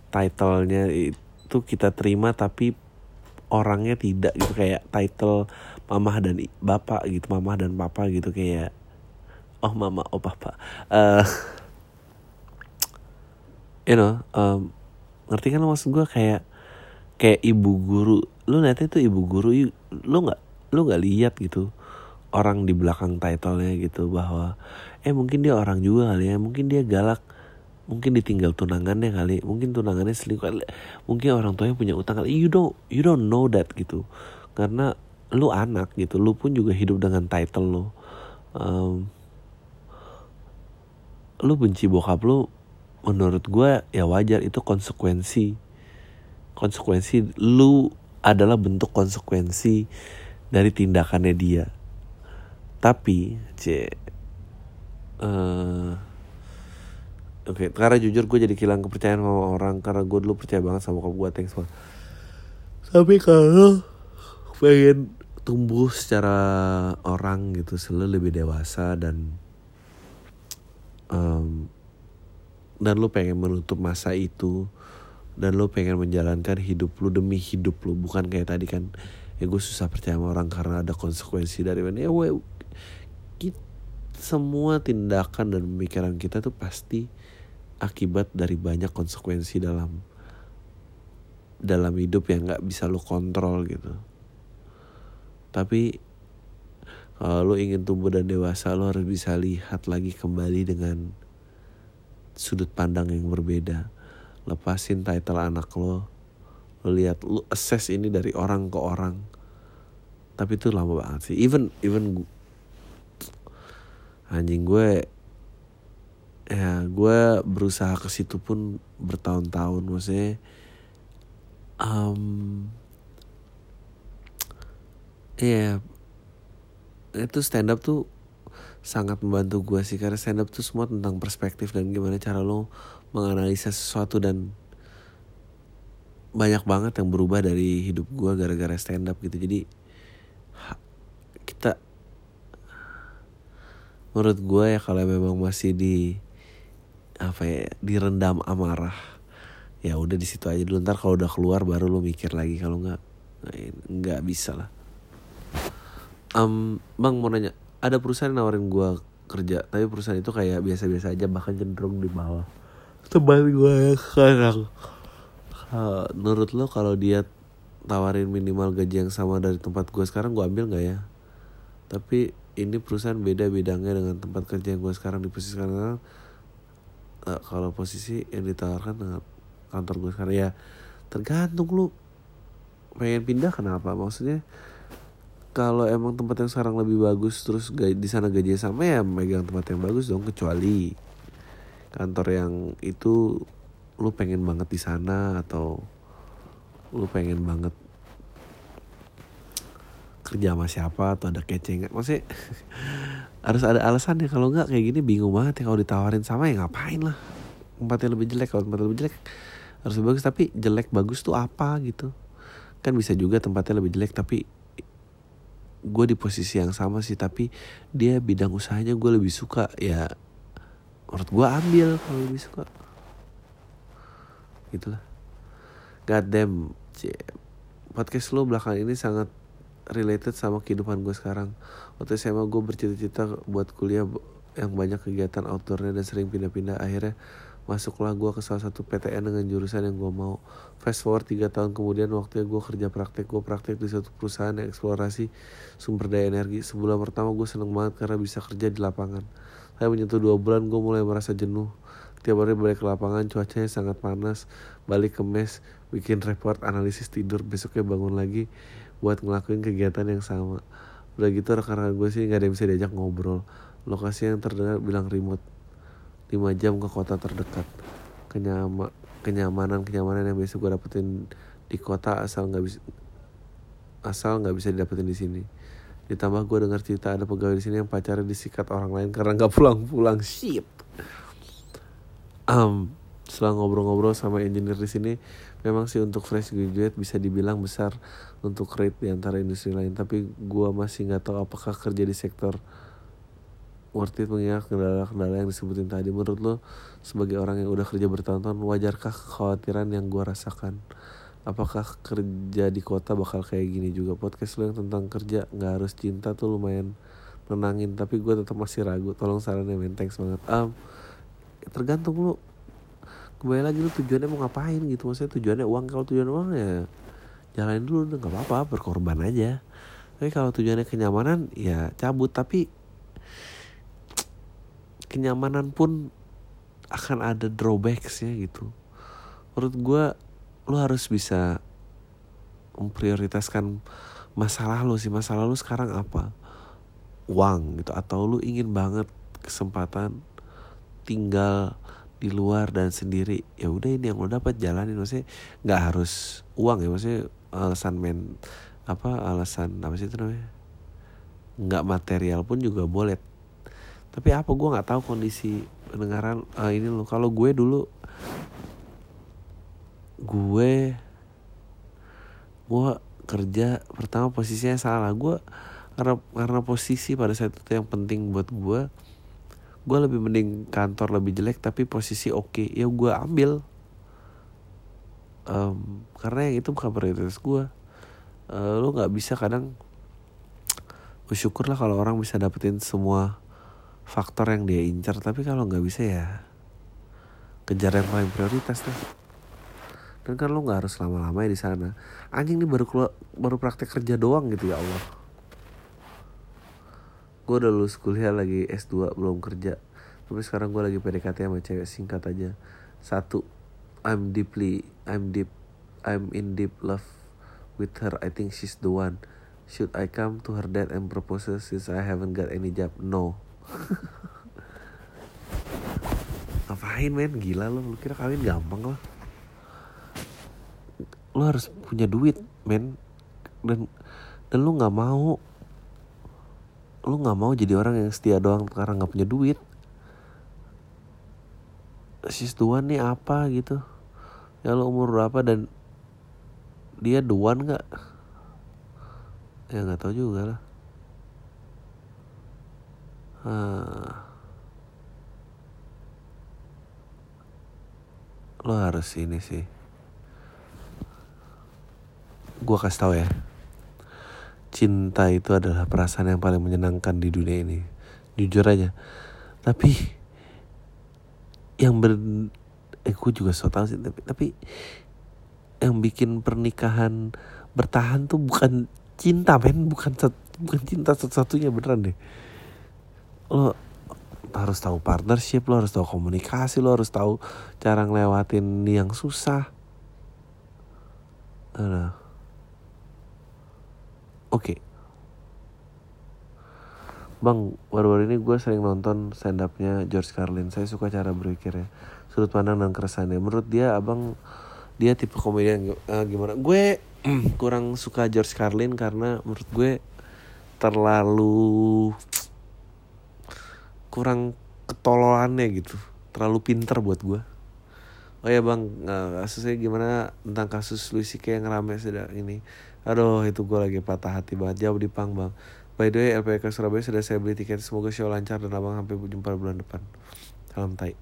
title-nya itu kita terima tapi orangnya tidak gitu, kayak title mamah dan bapak gitu, mamah dan papa gitu, kayak oh mama, oh papa, ngerti kan maksud gue, kayak ibu guru, lu nanti tuh ibu guru, lu nggak lihat gitu orang di belakang title-nya gitu, bahwa mungkin dia orang juga kali ya, mungkin dia galak, mungkin ditinggal tunangannya kali, mungkin tunangannya selingkuh, mungkin orang tuanya punya utang kali. You don't know that gitu, karena lu anak gitu, lu pun juga hidup dengan title lu. Lu benci bokap lu, menurut gue ya wajar, itu konsekuensi lu adalah bentuk konsekuensi dari tindakannya dia. Tapi Oke, karena jujur gue jadi kehilangan kepercayaan sama orang, karena gue dulu percaya banget sama bokap gue, thanks banget. Tapi kalau pengen tumbuh secara orang gitu, selalu lebih dewasa dan lo pengen menutup masa itu, dan lo pengen menjalankan hidup lo demi hidup lo, bukan kayak tadi kan, ya gue susah percaya sama orang karena ada konsekuensi dari mana. Semua tindakan dan pemikiran kita tuh pasti akibat dari banyak konsekuensi dalam hidup yang nggak bisa lo kontrol gitu. Tapi kalau lo ingin tumbuh dan dewasa, lo harus bisa lihat lagi kembali dengan sudut pandang yang berbeda. Lepasin title anak lo, lo lihat, lo assess ini dari orang ke orang. Tapi itu lama banget sih. Even anjing gue berusaha ke situ pun bertahun-tahun, maksudnya itu stand up tuh sangat membantu gue sih, karena stand up tuh semua tentang perspektif dan gimana cara lo menganalisa sesuatu, dan banyak banget yang berubah dari hidup gue gara-gara stand up gitu. Jadi kita, menurut gue ya, kalau memang masih direndam amarah, ya udah di situ aja dulu, ntar kalau udah keluar baru lo mikir lagi, kalau nggak bisa lah. Bang mau nanya, ada perusahaan yang nawarin gue kerja, tapi perusahaan itu kayak biasa-biasa aja, bahkan cenderung di bawah tempat gue sekarang. Menurut lo kalau dia tawarin minimal gaji yang sama dari tempat gue sekarang, gue ambil nggak ya? Tapi ini perusahaan beda bidangnya dengan tempat kerja yang gue sekarang, di posisi sekarang. Kalau posisi yang ditawarkan dengan kantor gue sekarang, ya tergantung lu pengen pindah kenapa. Maksudnya kalau emang tempat yang sekarang lebih bagus, terus di sana gajinya sama, ya megang tempat yang bagus dong. Kecuali kantor yang itu lu pengen banget di sana, atau lu pengen banget kerja sama siapa, atau ada kecengan. Maksudnya harus ada alasannya. Kalau enggak kayak gini bingung banget ya, kalau ditawarin sama ya ngapain lah. Tempatnya lebih jelek, kalau tempatnya lebih jelek harus lebih bagus. Tapi jelek bagus tuh apa gitu kan, bisa juga tempatnya lebih jelek tapi gue di posisi yang sama sih, tapi dia bidang usahanya gue lebih suka, ya menurut gue ambil kalau lebih suka gitulah. God damn, podcast lo belakangan ini sangat related sama kehidupan gue sekarang. Waktu SMA gue bercita-cita buat kuliah yang banyak kegiatan outdoornya dan sering pindah-pindah. Akhirnya masuklah gue ke salah satu PTN dengan jurusan yang gue mau. Fast forward 3 tahun kemudian, waktunya gue kerja praktek. Gue praktek di suatu perusahaan yang eksplorasi sumber daya energi. Sebulan pertama gue seneng banget karena bisa kerja di lapangan. Saya menyentuh 2 bulan gue mulai merasa jenuh. Tiap hari balik ke lapangan, cuacanya sangat panas. Balik ke mes, bikin report analisis tidur, besoknya bangun lagi buat ngelakuin kegiatan yang sama. Udah gitu rekan-rekan gue sih gak ada yang bisa diajak ngobrol. Lokasi yang terdengar bilang remote, 5 jam ke kota terdekat. Kenyamanan yang biasa gue dapetin di kota asal nggak bisa didapetin di sini. Ditambah gue dengar cerita ada pegawai di sini yang pacarnya disikat orang lain karena nggak pulang-pulang. Shit. Setelah ngobrol-ngobrol sama engineer di sini, memang sih untuk fresh graduate bisa dibilang besar untuk rate di antara industri lain. Tapi gue masih nggak tahu apakah kerja di sektor worth it mengingat kendala-kendala yang disebutin tadi. Menurut lo, sebagai orang yang udah kerja bertahun-tahun, wajarkah kekhawatiran yang gue rasakan? Apakah kerja di kota bakal kayak gini juga? Podcast lo yang tentang kerja gak harus cinta tuh lumayan menangin, tapi gue tetap masih ragu. Tolong sarannya, men. Thanks banget. Tergantung lo, kembali lagi lo tujuannya mau ngapain gitu. Maksudnya tujuannya uang, kalau tujuan uang ya jalanin dulu, gak apa-apa, berkorban aja. Tapi kalau tujuannya kenyamanan ya cabut. Tapi kenyamanan pun akan ada drawbacks-nya gitu. Menurut gue lo harus bisa memprioritaskan masalah lo sih. Masalah lo sekarang apa? Uang gitu, atau lo ingin banget kesempatan tinggal di luar dan sendiri? Ya udah, ini yang lo dapat, jalanin. Maksudnya nggak harus uang ya, maksudnya alasan nggak material pun juga boleh. Tapi apa, gue nggak tahu kondisi pendengaran ini lo. Kalau gue dulu, gue kerja pertama posisinya salah. Gue karena posisi pada saat itu yang penting buat gue lebih mending kantor lebih jelek tapi posisi oke. Ya gue ambil karena yang itu bukan prioritas gue. Lo nggak bisa, kadang bersyukur lah kalau orang bisa dapetin semua faktor yang dia incar, tapi kalau nggak bisa ya kejar yang paling prioritas lah. Dan kan lo nggak harus lama-lama di sana. Anjing, ini baru praktek kerja doang gitu, ya Allah. Gue udah lulus kuliah, lagi S2, belum kerja. Tapi sekarang gue lagi PDKT sama cewek. Singkat aja, 1, I'm in deep love with her. I think she's the one. Should I come to her dad and propose her since I haven't got any job? No. Ngapain, men? Gila lo. Lu kira kawin gampang lah. Lu harus punya duit, men. Dan lu nggak mau jadi orang yang setia doang karena nggak punya duit. Sis tuan nih apa gitu ya, lu umur berapa dan dia duan nggak? Ya nggak tahu juga lah. Lo harus ini sih, gue kasih tau ya, cinta itu adalah perasaan yang paling menyenangkan di dunia ini, jujur aja. Tapi yang gue juga so tau sih, tapi yang bikin pernikahan bertahan tuh bukan cinta, men. Bukan cinta satu-satunya, beneran deh. Lo harus tahu partnership, lo harus tahu komunikasi, lo harus tahu cara ngelewatin yang susah. Oke. Bang, baru-baru ini gue sering nonton stand up-nya George Carlin. Saya suka cara berpikirnya, sudut pandang dan keresahannya. Menurut dia, abang, dia tipe komedian gimana? Gue kurang suka George Carlin karena menurut gue terlalu kurang ketololannya gitu, terlalu pinter buat gue. Oh ya bang, kasusnya gimana tentang kasus Louis C.K. yang rame sedang ini? Aduh, itu gue lagi patah hati banget, jauh dipang bang. By the way, LPK Surabaya sudah saya beli tiket, semoga show lancar dan abang sampai jumpa bulan depan. Salam tai.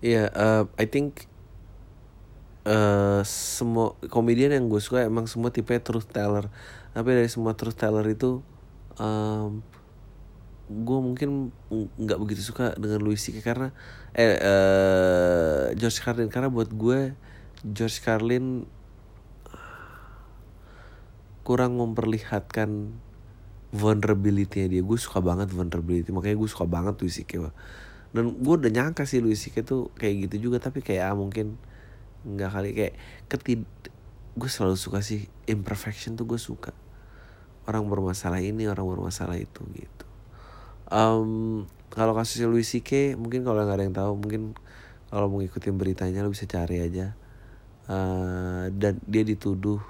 I think semua komedian yang gue suka emang semua tipe truth teller. Tapi dari semua truth teller itu gue mungkin nggak begitu suka dengan Louis C.K. karena George Carlin, karena buat gue George Carlin kurang memperlihatkan vulnerability-nya dia. Gue suka banget vulnerability, makanya gue suka banget Louis C.K. Dan gue udah nyangka sih Louis C.K. tuh kayak gitu juga, tapi kayak mungkin Enggak kali, kayak gue selalu suka sih imperfection tuh, gue suka orang bermasalah ini, orang bermasalah itu gitu. Kalau kasusnya Louis C.K., mungkin kalau nggak ada yang tahu, mungkin kalau mau ngikutin beritanya lo bisa cari aja. Dan dia dituduh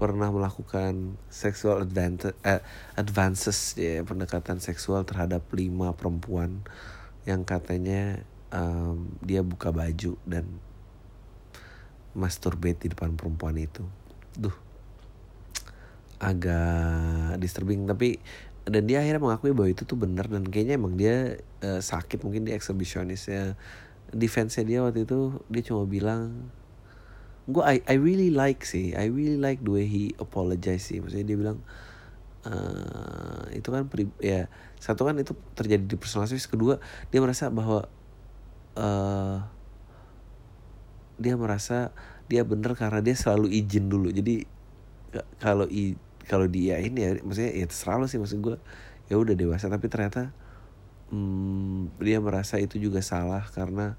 pernah melakukan sexual advances, ya, pendekatan seksual terhadap 5 perempuan yang katanya dia buka baju dan masturbate di depan perempuan itu. Duh, agak disturbing, tapi dan dia akhirnya mengakui bahwa itu tuh benar, dan kayaknya emang dia sakit, mungkin dia exhibitionisnya. Defense-nya dia waktu itu dia cuma bilang, I really like the way he apologize sih. Maksudnya dia bilang itu kan ya, satu kan itu terjadi di personal space, kedua dia merasa bahwa dia merasa dia benar karena dia selalu izin dulu. Jadi kalau dia ini ya, maksudnya ya terserah lo sih, maksud gue ya udah dewasa, tapi ternyata dia merasa itu juga salah karena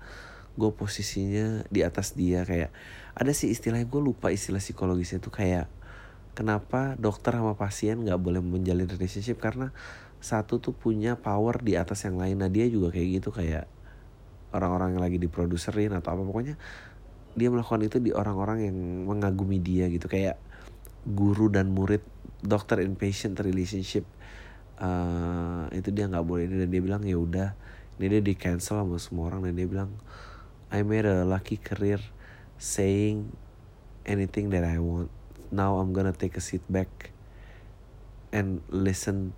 gue posisinya di atas dia. Kayak ada sih istilahnya, gue lupa istilah psikologisnya tuh, kayak kenapa dokter sama pasien gak boleh menjalin relationship karena satu tuh punya power di atas yang lain. Nah dia juga kayak gitu, kayak orang-orang yang lagi diproduserin atau apa, pokoknya dia melakukan itu di orang-orang yang mengagumi dia gitu, kayak guru dan murid, dokter and patient relationship. Itu dia gak boleh ini, dan dia bilang ya udah, ini dia di cancel sama semua orang, dan dia bilang I made a lucky career saying anything that I want. Now I'm gonna take a seat back and listen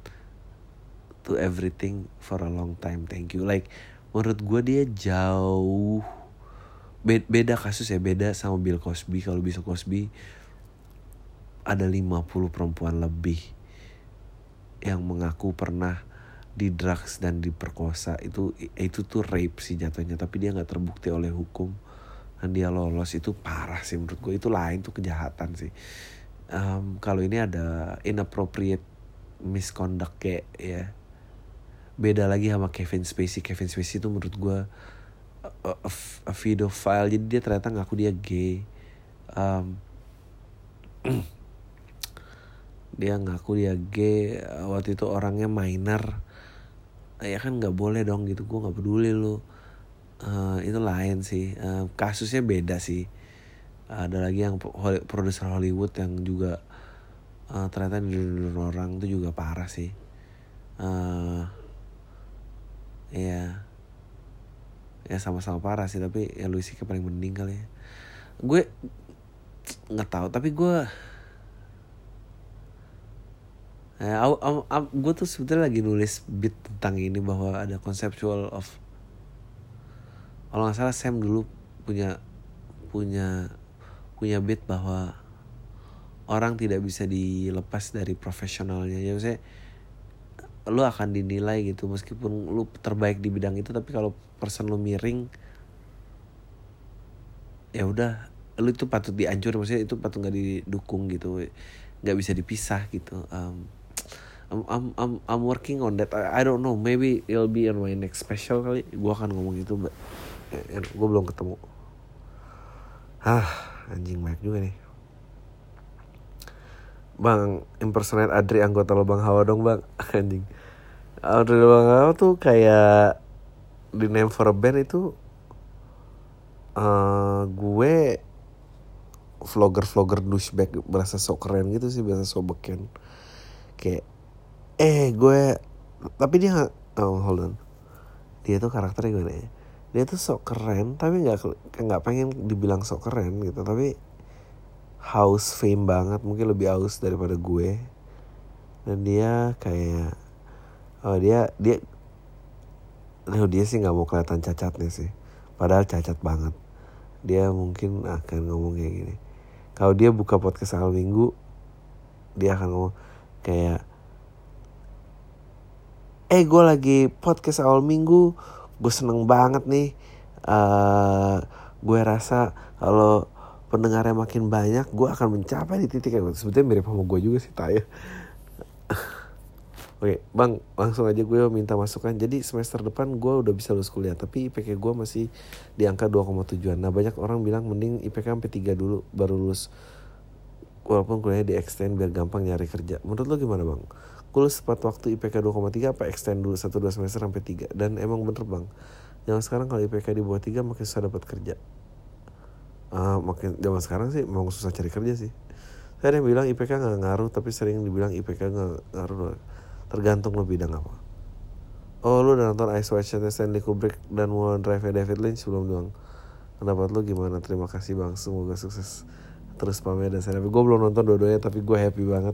to everything for a long time. Thank you. Like menurut gue dia jauh beda kasus ya, beda sama Bill Cosby. Kalau Bill Cosby ada 50 perempuan lebih yang mengaku pernah di drugs dan diperkosa. Itu tuh rape sih jatuhnya, tapi dia nggak terbukti oleh hukum dan dia lolos. Itu parah sih menurut gue, itu lain, tuh kejahatan sih. Kalau ini ada inappropriate misconduct kayak ya, beda lagi sama Kevin Spacey. Kevin Spacey itu menurut gue a pedophile, jadi dia ternyata ngaku dia gay. Dia ngaku dia gay, waktu itu orangnya minor. Ya kan gak boleh dong gitu, gue gak peduli lu. Itu lain sih, kasusnya beda sih. Ada lagi yang produser Hollywood yang juga ternyata didorong orang, itu juga parah sih. Ya sama-sama parah sih, tapi ya Louis C.K. paling mending kali ya. Gue gak tahu, tapi gue tuh sebetulnya lagi nulis beat tentang ini, bahwa ada conceptual of, kalau nggak salah Sam dulu punya beat bahwa orang tidak bisa dilepas dari profesionalnya. Ya maksudnya lu akan dinilai gitu, meskipun lu terbaik di bidang itu, tapi kalau person lu miring, ya udah lu itu patut dianjur, maksudnya itu patut nggak didukung gitu, nggak bisa dipisah gitu. I'm working on that. I don't know, maybe it'll be on my next special kali. Gue akan ngomong itu, but gue belum ketemu. Anjing banyak juga nih. Bang, impersonate Adri anggota Lobang Hawa dong bang. Anjing. Adri Lobang Hawa tuh kayak di Name for a Band itu, gue vlogger douchebag, berasa sok keren gitu sih, berasa sok beken. Kayak gue, tapi dia dia tuh karakternya gimana ya, dia tuh sok keren tapi nggak pengen dibilang sok keren gitu, tapi haus fame banget, mungkin lebih haus daripada gue. Dan dia kayak dia sih nggak mau kelihatan cacatnya sih, padahal cacat banget. Dia mungkin akan ngomong kayak gini, kalau dia buka podcast awal minggu dia akan ngomong kayak gue lagi podcast awal minggu, gue seneng banget nih, gue rasa kalau pendengarnya makin banyak gue akan mencapai di titik yang sebetulnya mirip sama gue juga sih, Oke, Bang, langsung aja gue minta masukan. Jadi semester depan gue udah bisa lulus kuliah, tapi IPK gue masih di angka 2,7. Nah, banyak orang bilang mending IPK sampai 3 dulu baru lulus. Walaupun kuliahnya di extend biar gampang nyari kerja. Menurut lo gimana, Bang? Gue lulus tepat waktu IPK 2,3 apa extend dulu 1-2 semester sampai 3? Dan emang bener, Bang. Yang sekarang kalau IPK di bawah 3 makin susah dapat kerja. Makin zaman sekarang sih emang susah cari kerja sih. Saya ada yang bilang IPK gak ngaruh, tapi sering dibilang IPK gak ngaruh. Tergantung lo bidang apa. Oh, lo udah nonton Ice White Shot Stanley Kubrick dan One Drive David Lynch belum, Bang? Pendapat lo gimana? Terima kasih, Bang, semoga sukses terus pamit dan saya. Gue belum nonton dua-duanya tapi gue happy banget.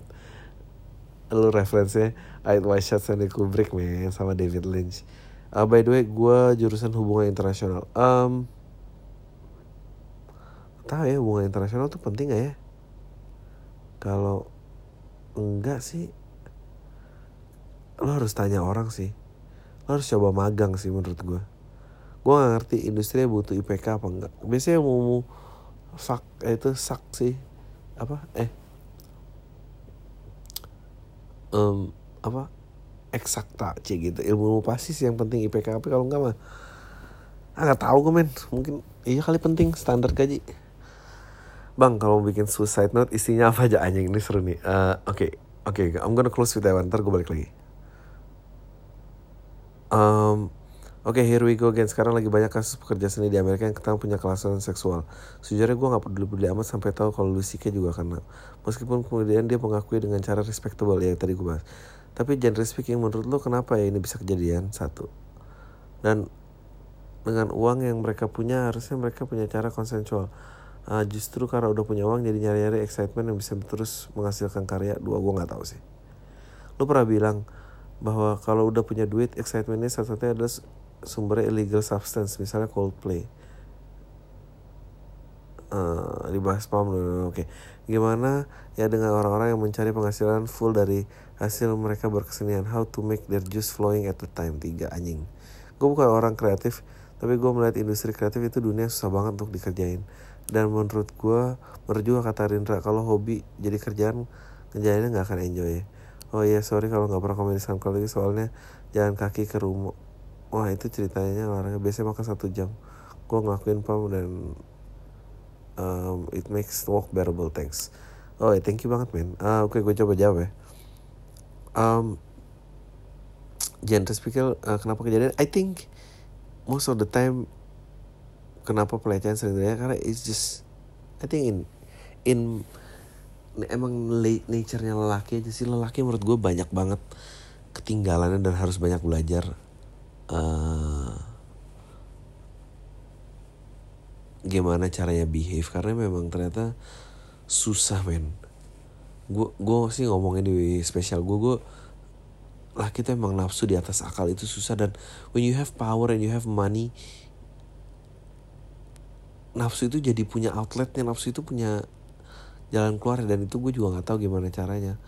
Lo referensinya Ice White Shot Stanley Kubrick men sama David Lynch. By the way, gue jurusan hubungan internasional. Tahu ya hubungan internasional tuh penting gak ya? Kalau enggak sih, lo harus tanya orang sih. Lo harus coba magang sih menurut gue. Gue gak ngerti industri butuh IPK apa enggak. Biasanya mau eksakta gitu. Ilmu pasti sih yang penting IPK. Tapi kalau enggak mah gak tahu gue men. Mungkin iya kali penting standar gaji. Bang, kalau bikin suicide note isinya apa aja anjing? Ini seru nih. Oke, I'm gonna close with that one. Ntar gue balik lagi. Oke, here we go again. Sekarang lagi banyak kasus pekerja seni di Amerika yang ketahuan punya kekerasan seksual. Sejujurnya gue gak peduli amat sampai tahu kalau Louis C.K. juga kena. Meskipun kemudian dia mengakui dengan cara respectable yang tadi gue bahas. Tapi genre speaking, menurut lo kenapa ya ini bisa kejadian? Satu. Dan dengan uang yang mereka punya, harusnya mereka punya cara konsensual. Justru karena udah punya uang jadi nyari-nyari excitement yang bisa terus menghasilkan karya. Dua, gue gak tahu sih. Lo pernah bilang bahwa kalau udah punya duit, excitementnya satu-satunya adalah sumbernya illegal substance, misalnya Coldplay. Dibahas paham dulu, oke. Gimana ya dengan orang-orang yang mencari penghasilan full dari hasil mereka berkesenian? How to make their juice flowing at the time? 3 anjing. Gue bukan orang kreatif, tapi gue melihat industri kreatif itu dunia susah banget untuk dikerjain. Dan menurut gue, bener juga kata Rindra, kalau hobi jadi kerjaan, kerjaannya gak akan enjoy ya. Oh iya, sorry kalau gak pernah komen di SoundCloud lagi, soalnya jalan kaki ke rumah. Wah, itu ceritanya olahraga, biasanya makan 1 jam. Gue ngelakuin pump dan it makes walk bearable, thanks. Oh iya, thank you banget, man. Oke, gue coba jawab ya. Genre speaking, kenapa kejadian? I think most of the time, kenapa pelecehan sering terjadi? Karena it's just, I think in emang nature-nya lelaki aja sih. Lelaki menurut gue banyak banget ketinggalannya dan harus banyak belajar. Gimana caranya behave, karena memang ternyata susah men. Gue sih ngomongin di spesial gue laki tuh emang nafsu di atas akal itu susah. Dan when you have power and you have money, nafsu itu jadi punya outletnya, nafsu itu punya jalan keluar, dan itu gue juga nggak tahu gimana caranya.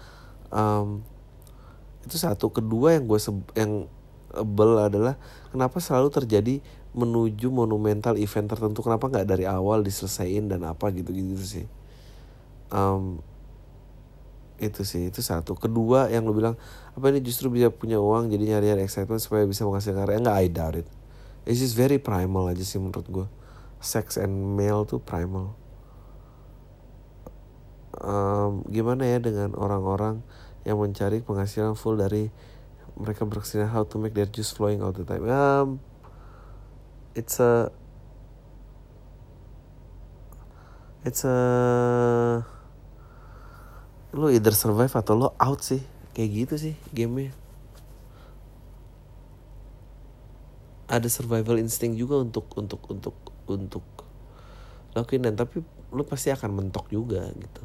Itu satu. Kedua yang gue sebel adalah kenapa selalu terjadi menuju monumental event tertentu, kenapa nggak dari awal diselesain dan apa gitu sih. Itu sih, itu satu. Kedua yang lo bilang apa ini justru bisa punya uang jadi nyari excitement supaya bisa menghasilkan karya, nggak, I doubt it. It's just very primal aja sih menurut gue. Sex and male tuh primal. Gimana ya dengan orang-orang yang mencari penghasilan full dari mereka berkesenian, how to make their juice flowing all the time. It's a lo either survive atau lo out sih, kayak gitu sih gamenya. Ada survival instinct juga untuk lakuin, dan tapi lo pasti akan mentok juga gitu.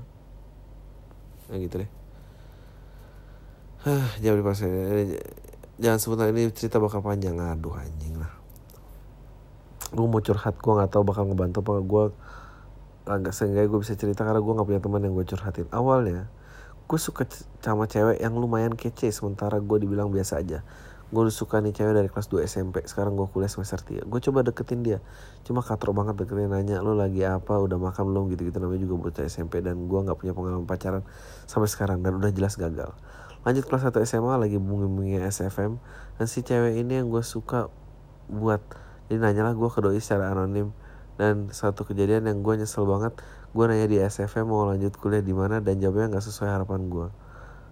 Nah gitu deh. Jangan dipaksa. Jangan sebentar, ini cerita bakal panjang. Aduh anjing lah. Gue mau curhat, gue gak tahu bakal ngebantu apa. Gue agak seenggaknya gue bisa cerita karena gue gak punya teman yang gue curhatin. Awalnya gue suka sama cewek yang lumayan kece, sementara gue dibilang biasa aja. Gue suka nih cewek dari kelas 2 SMP. Sekarang gue kuliah semester 3. Gue coba deketin dia, cuma katrok banget deketin, nanya lo lagi apa, udah makan belum, gitu-gitu. Namanya juga bocah SMP, dan gue gak punya pengalaman pacaran sampai sekarang, dan udah jelas gagal. Lanjut kelas 1 SMA lagi bungi-bunginya SFM. Dan si cewek ini yang gue suka buat. Jadi nanyalah gue ke doi secara anonim. Dan satu kejadian yang gue nyesel banget. Gue nanya di SFM mau lanjut kuliah di mana dan jawabnya gak sesuai harapan gue.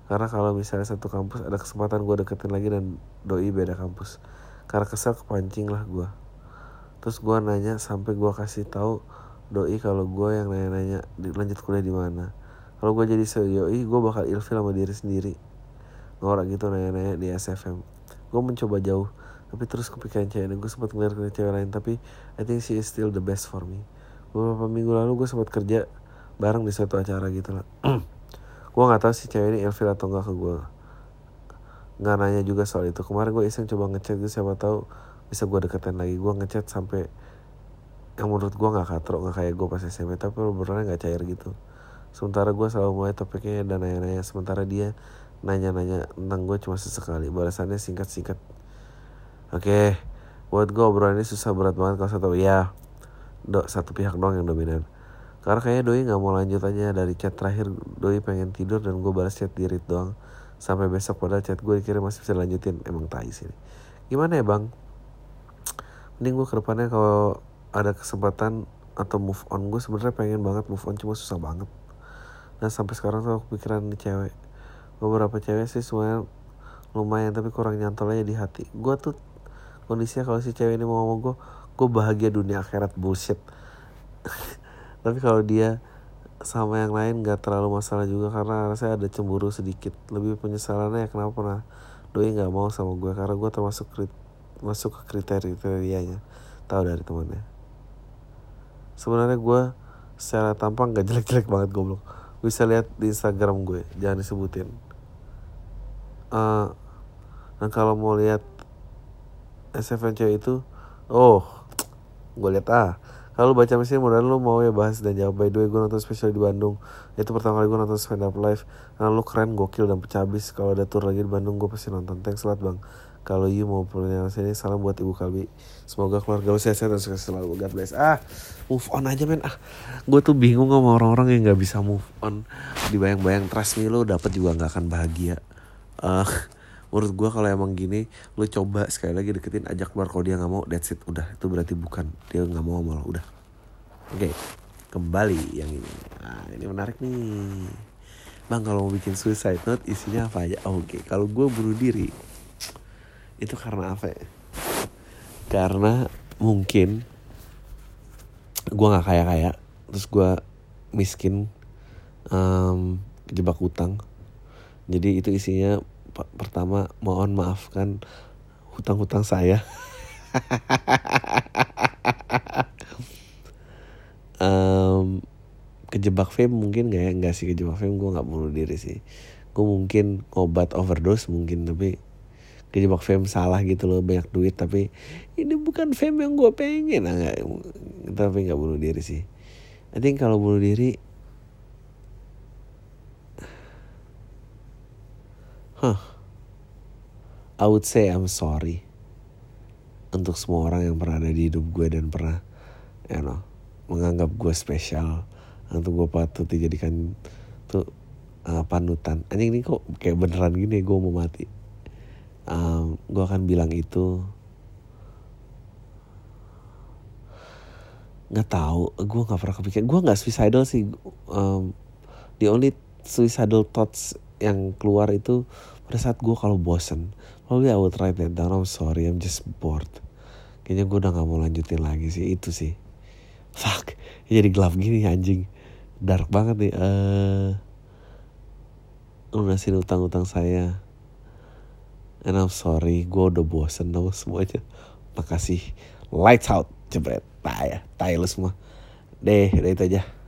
Karena kalau misalnya satu kampus ada kesempatan gue deketin lagi dan doi beda kampus. Karena kesel kepancing lah gue. Terus gue nanya sampai gue kasih tahu doi kalau gue yang nanya-nanya lanjut kuliah di mana. Kalau gue jadi doi gue bakal ilfil sama diri sendiri. Orang gitu nanya-nanya di SFM. Gue mencoba jauh, tapi terus kepikiran cewek ini. Gue sempat ngeliat ke cewek lain, tapi I think she is still the best for me. Beberapa minggu lalu gue sempat kerja bareng di suatu acara gitu lah. Gue gak tahu si cewek ini ilfil atau gak ke gue. Gak nanya juga soal itu. Kemarin gue iseng coba ngechat gitu, siapa tahu bisa gue deketin lagi. Gue ngechat sampai yang menurut gue gak katrok, gak kayak gue pas SMA, tapi beneran gak cair gitu. Sementara gue selalu mulai topiknya dan nanya-nanya, sementara dia nanya-nanya tentang gue cuma sesekali. Balasannya singkat-singkat. Oke, buat gue obrolan ini susah berat banget kalau satu ya satu pihak doang yang dominan. Karena kayaknya doi nggak mau lanjut aja. Dari chat terakhir doi pengen tidur dan gue balas chat di read doang sampai besok, padahal chat gue dikirim masih bisa lanjutin. Emang tai sih. Gimana ya bang? Mending gue kedepannya kalau ada kesempatan atau move on, gue sebenarnya pengen banget move on cuma susah banget. Nah sampai sekarang tuh aku pikiran nih cewek. Beberapa cewek sih semuanya lumayan, tapi kurang nyantol aja di hati. Gue tuh kondisinya kalau si cewek ini mau ngomong gue bahagia dunia akhirat bullshit. Tapi kalau dia sama yang lain gak terlalu masalah juga, karena rasanya ada cemburu sedikit. Lebih penyesalannya ya kenapa pernah doi gak mau sama gue, karena gue termasuk masuk ke kriterianya. Tahu dari temannya. Sebenarnya gue secara tampang gak jelek-jelek banget goblok. Bisa lihat di Instagram gue, jangan disebutin. Dan kalau mau lihat SFM cewek itu, gue lihat Kalau baca mesin mudah-mudahan lu mau ya bahas dan jawab. By the way, gue nonton spesial di Bandung. Itu pertama kali gue nonton stand up live. Karena lu keren, gokil dan pecah abis. Kalau ada tour lagi di Bandung gue pasti nonton. Thanks a lot bang. Kalau you mau pulang sini, salam buat ibu Kalbi. Semoga keluarga lu sehat dan sukses selalu. God bless. Move on aja men. Gue tuh bingung sama orang-orang yang nggak bisa move on. Dibayang-bayang trust me lu dapet juga nggak akan bahagia. Menurut gue kalau emang gini lu coba sekali lagi deketin, ajak keluar. Kalau dia nggak mau, that's it, udah. Itu berarti bukan dia nggak mau sama lo, udah. Oke, kembali yang ini. Ini menarik nih bang. Kalau mau bikin suicide note isinya apa aja? Oke, kalau gue bunuh diri itu karena apa ya? Karena mungkin gue nggak kaya, terus gue miskin, kejebak hutang. Jadi itu isinya pertama, mohon maafkan hutang-hutang saya. Kejebak fame mungkin nggak sih, kejebak fame gue nggak bunuh diri sih. Gue mungkin obat overdose mungkin, tapi kejebak fame salah gitu loh, banyak duit tapi ini bukan fame yang gue pengen. Tapi nggak bunuh diri sih. I think kalau bunuh diri I would say I'm sorry untuk semua orang yang pernah ada di hidup gue dan pernah menganggap gue spesial atau gue patut dijadikan tuh panutan. Anjing ini kok kayak beneran gini, gue mau mati. Gue akan bilang itu nggak tahu, gue nggak pernah kepikiran, gue nggak suicidal sih. The only suicidal thoughts yang keluar itu pada saat gue kalau bosen. Probably I would write that down. I'm sorry, I'm just bored. Kayaknya gue udah gak mau lanjutin lagi sih. Itu sih. Fuck, jadi gelap gini anjing. Dark banget nih. Lunasin utang-utang saya. And I'm sorry, gue udah bosen sama semuanya. Makasih. Lights out. Jebret. Tai lu semua. Deh, udah itu aja.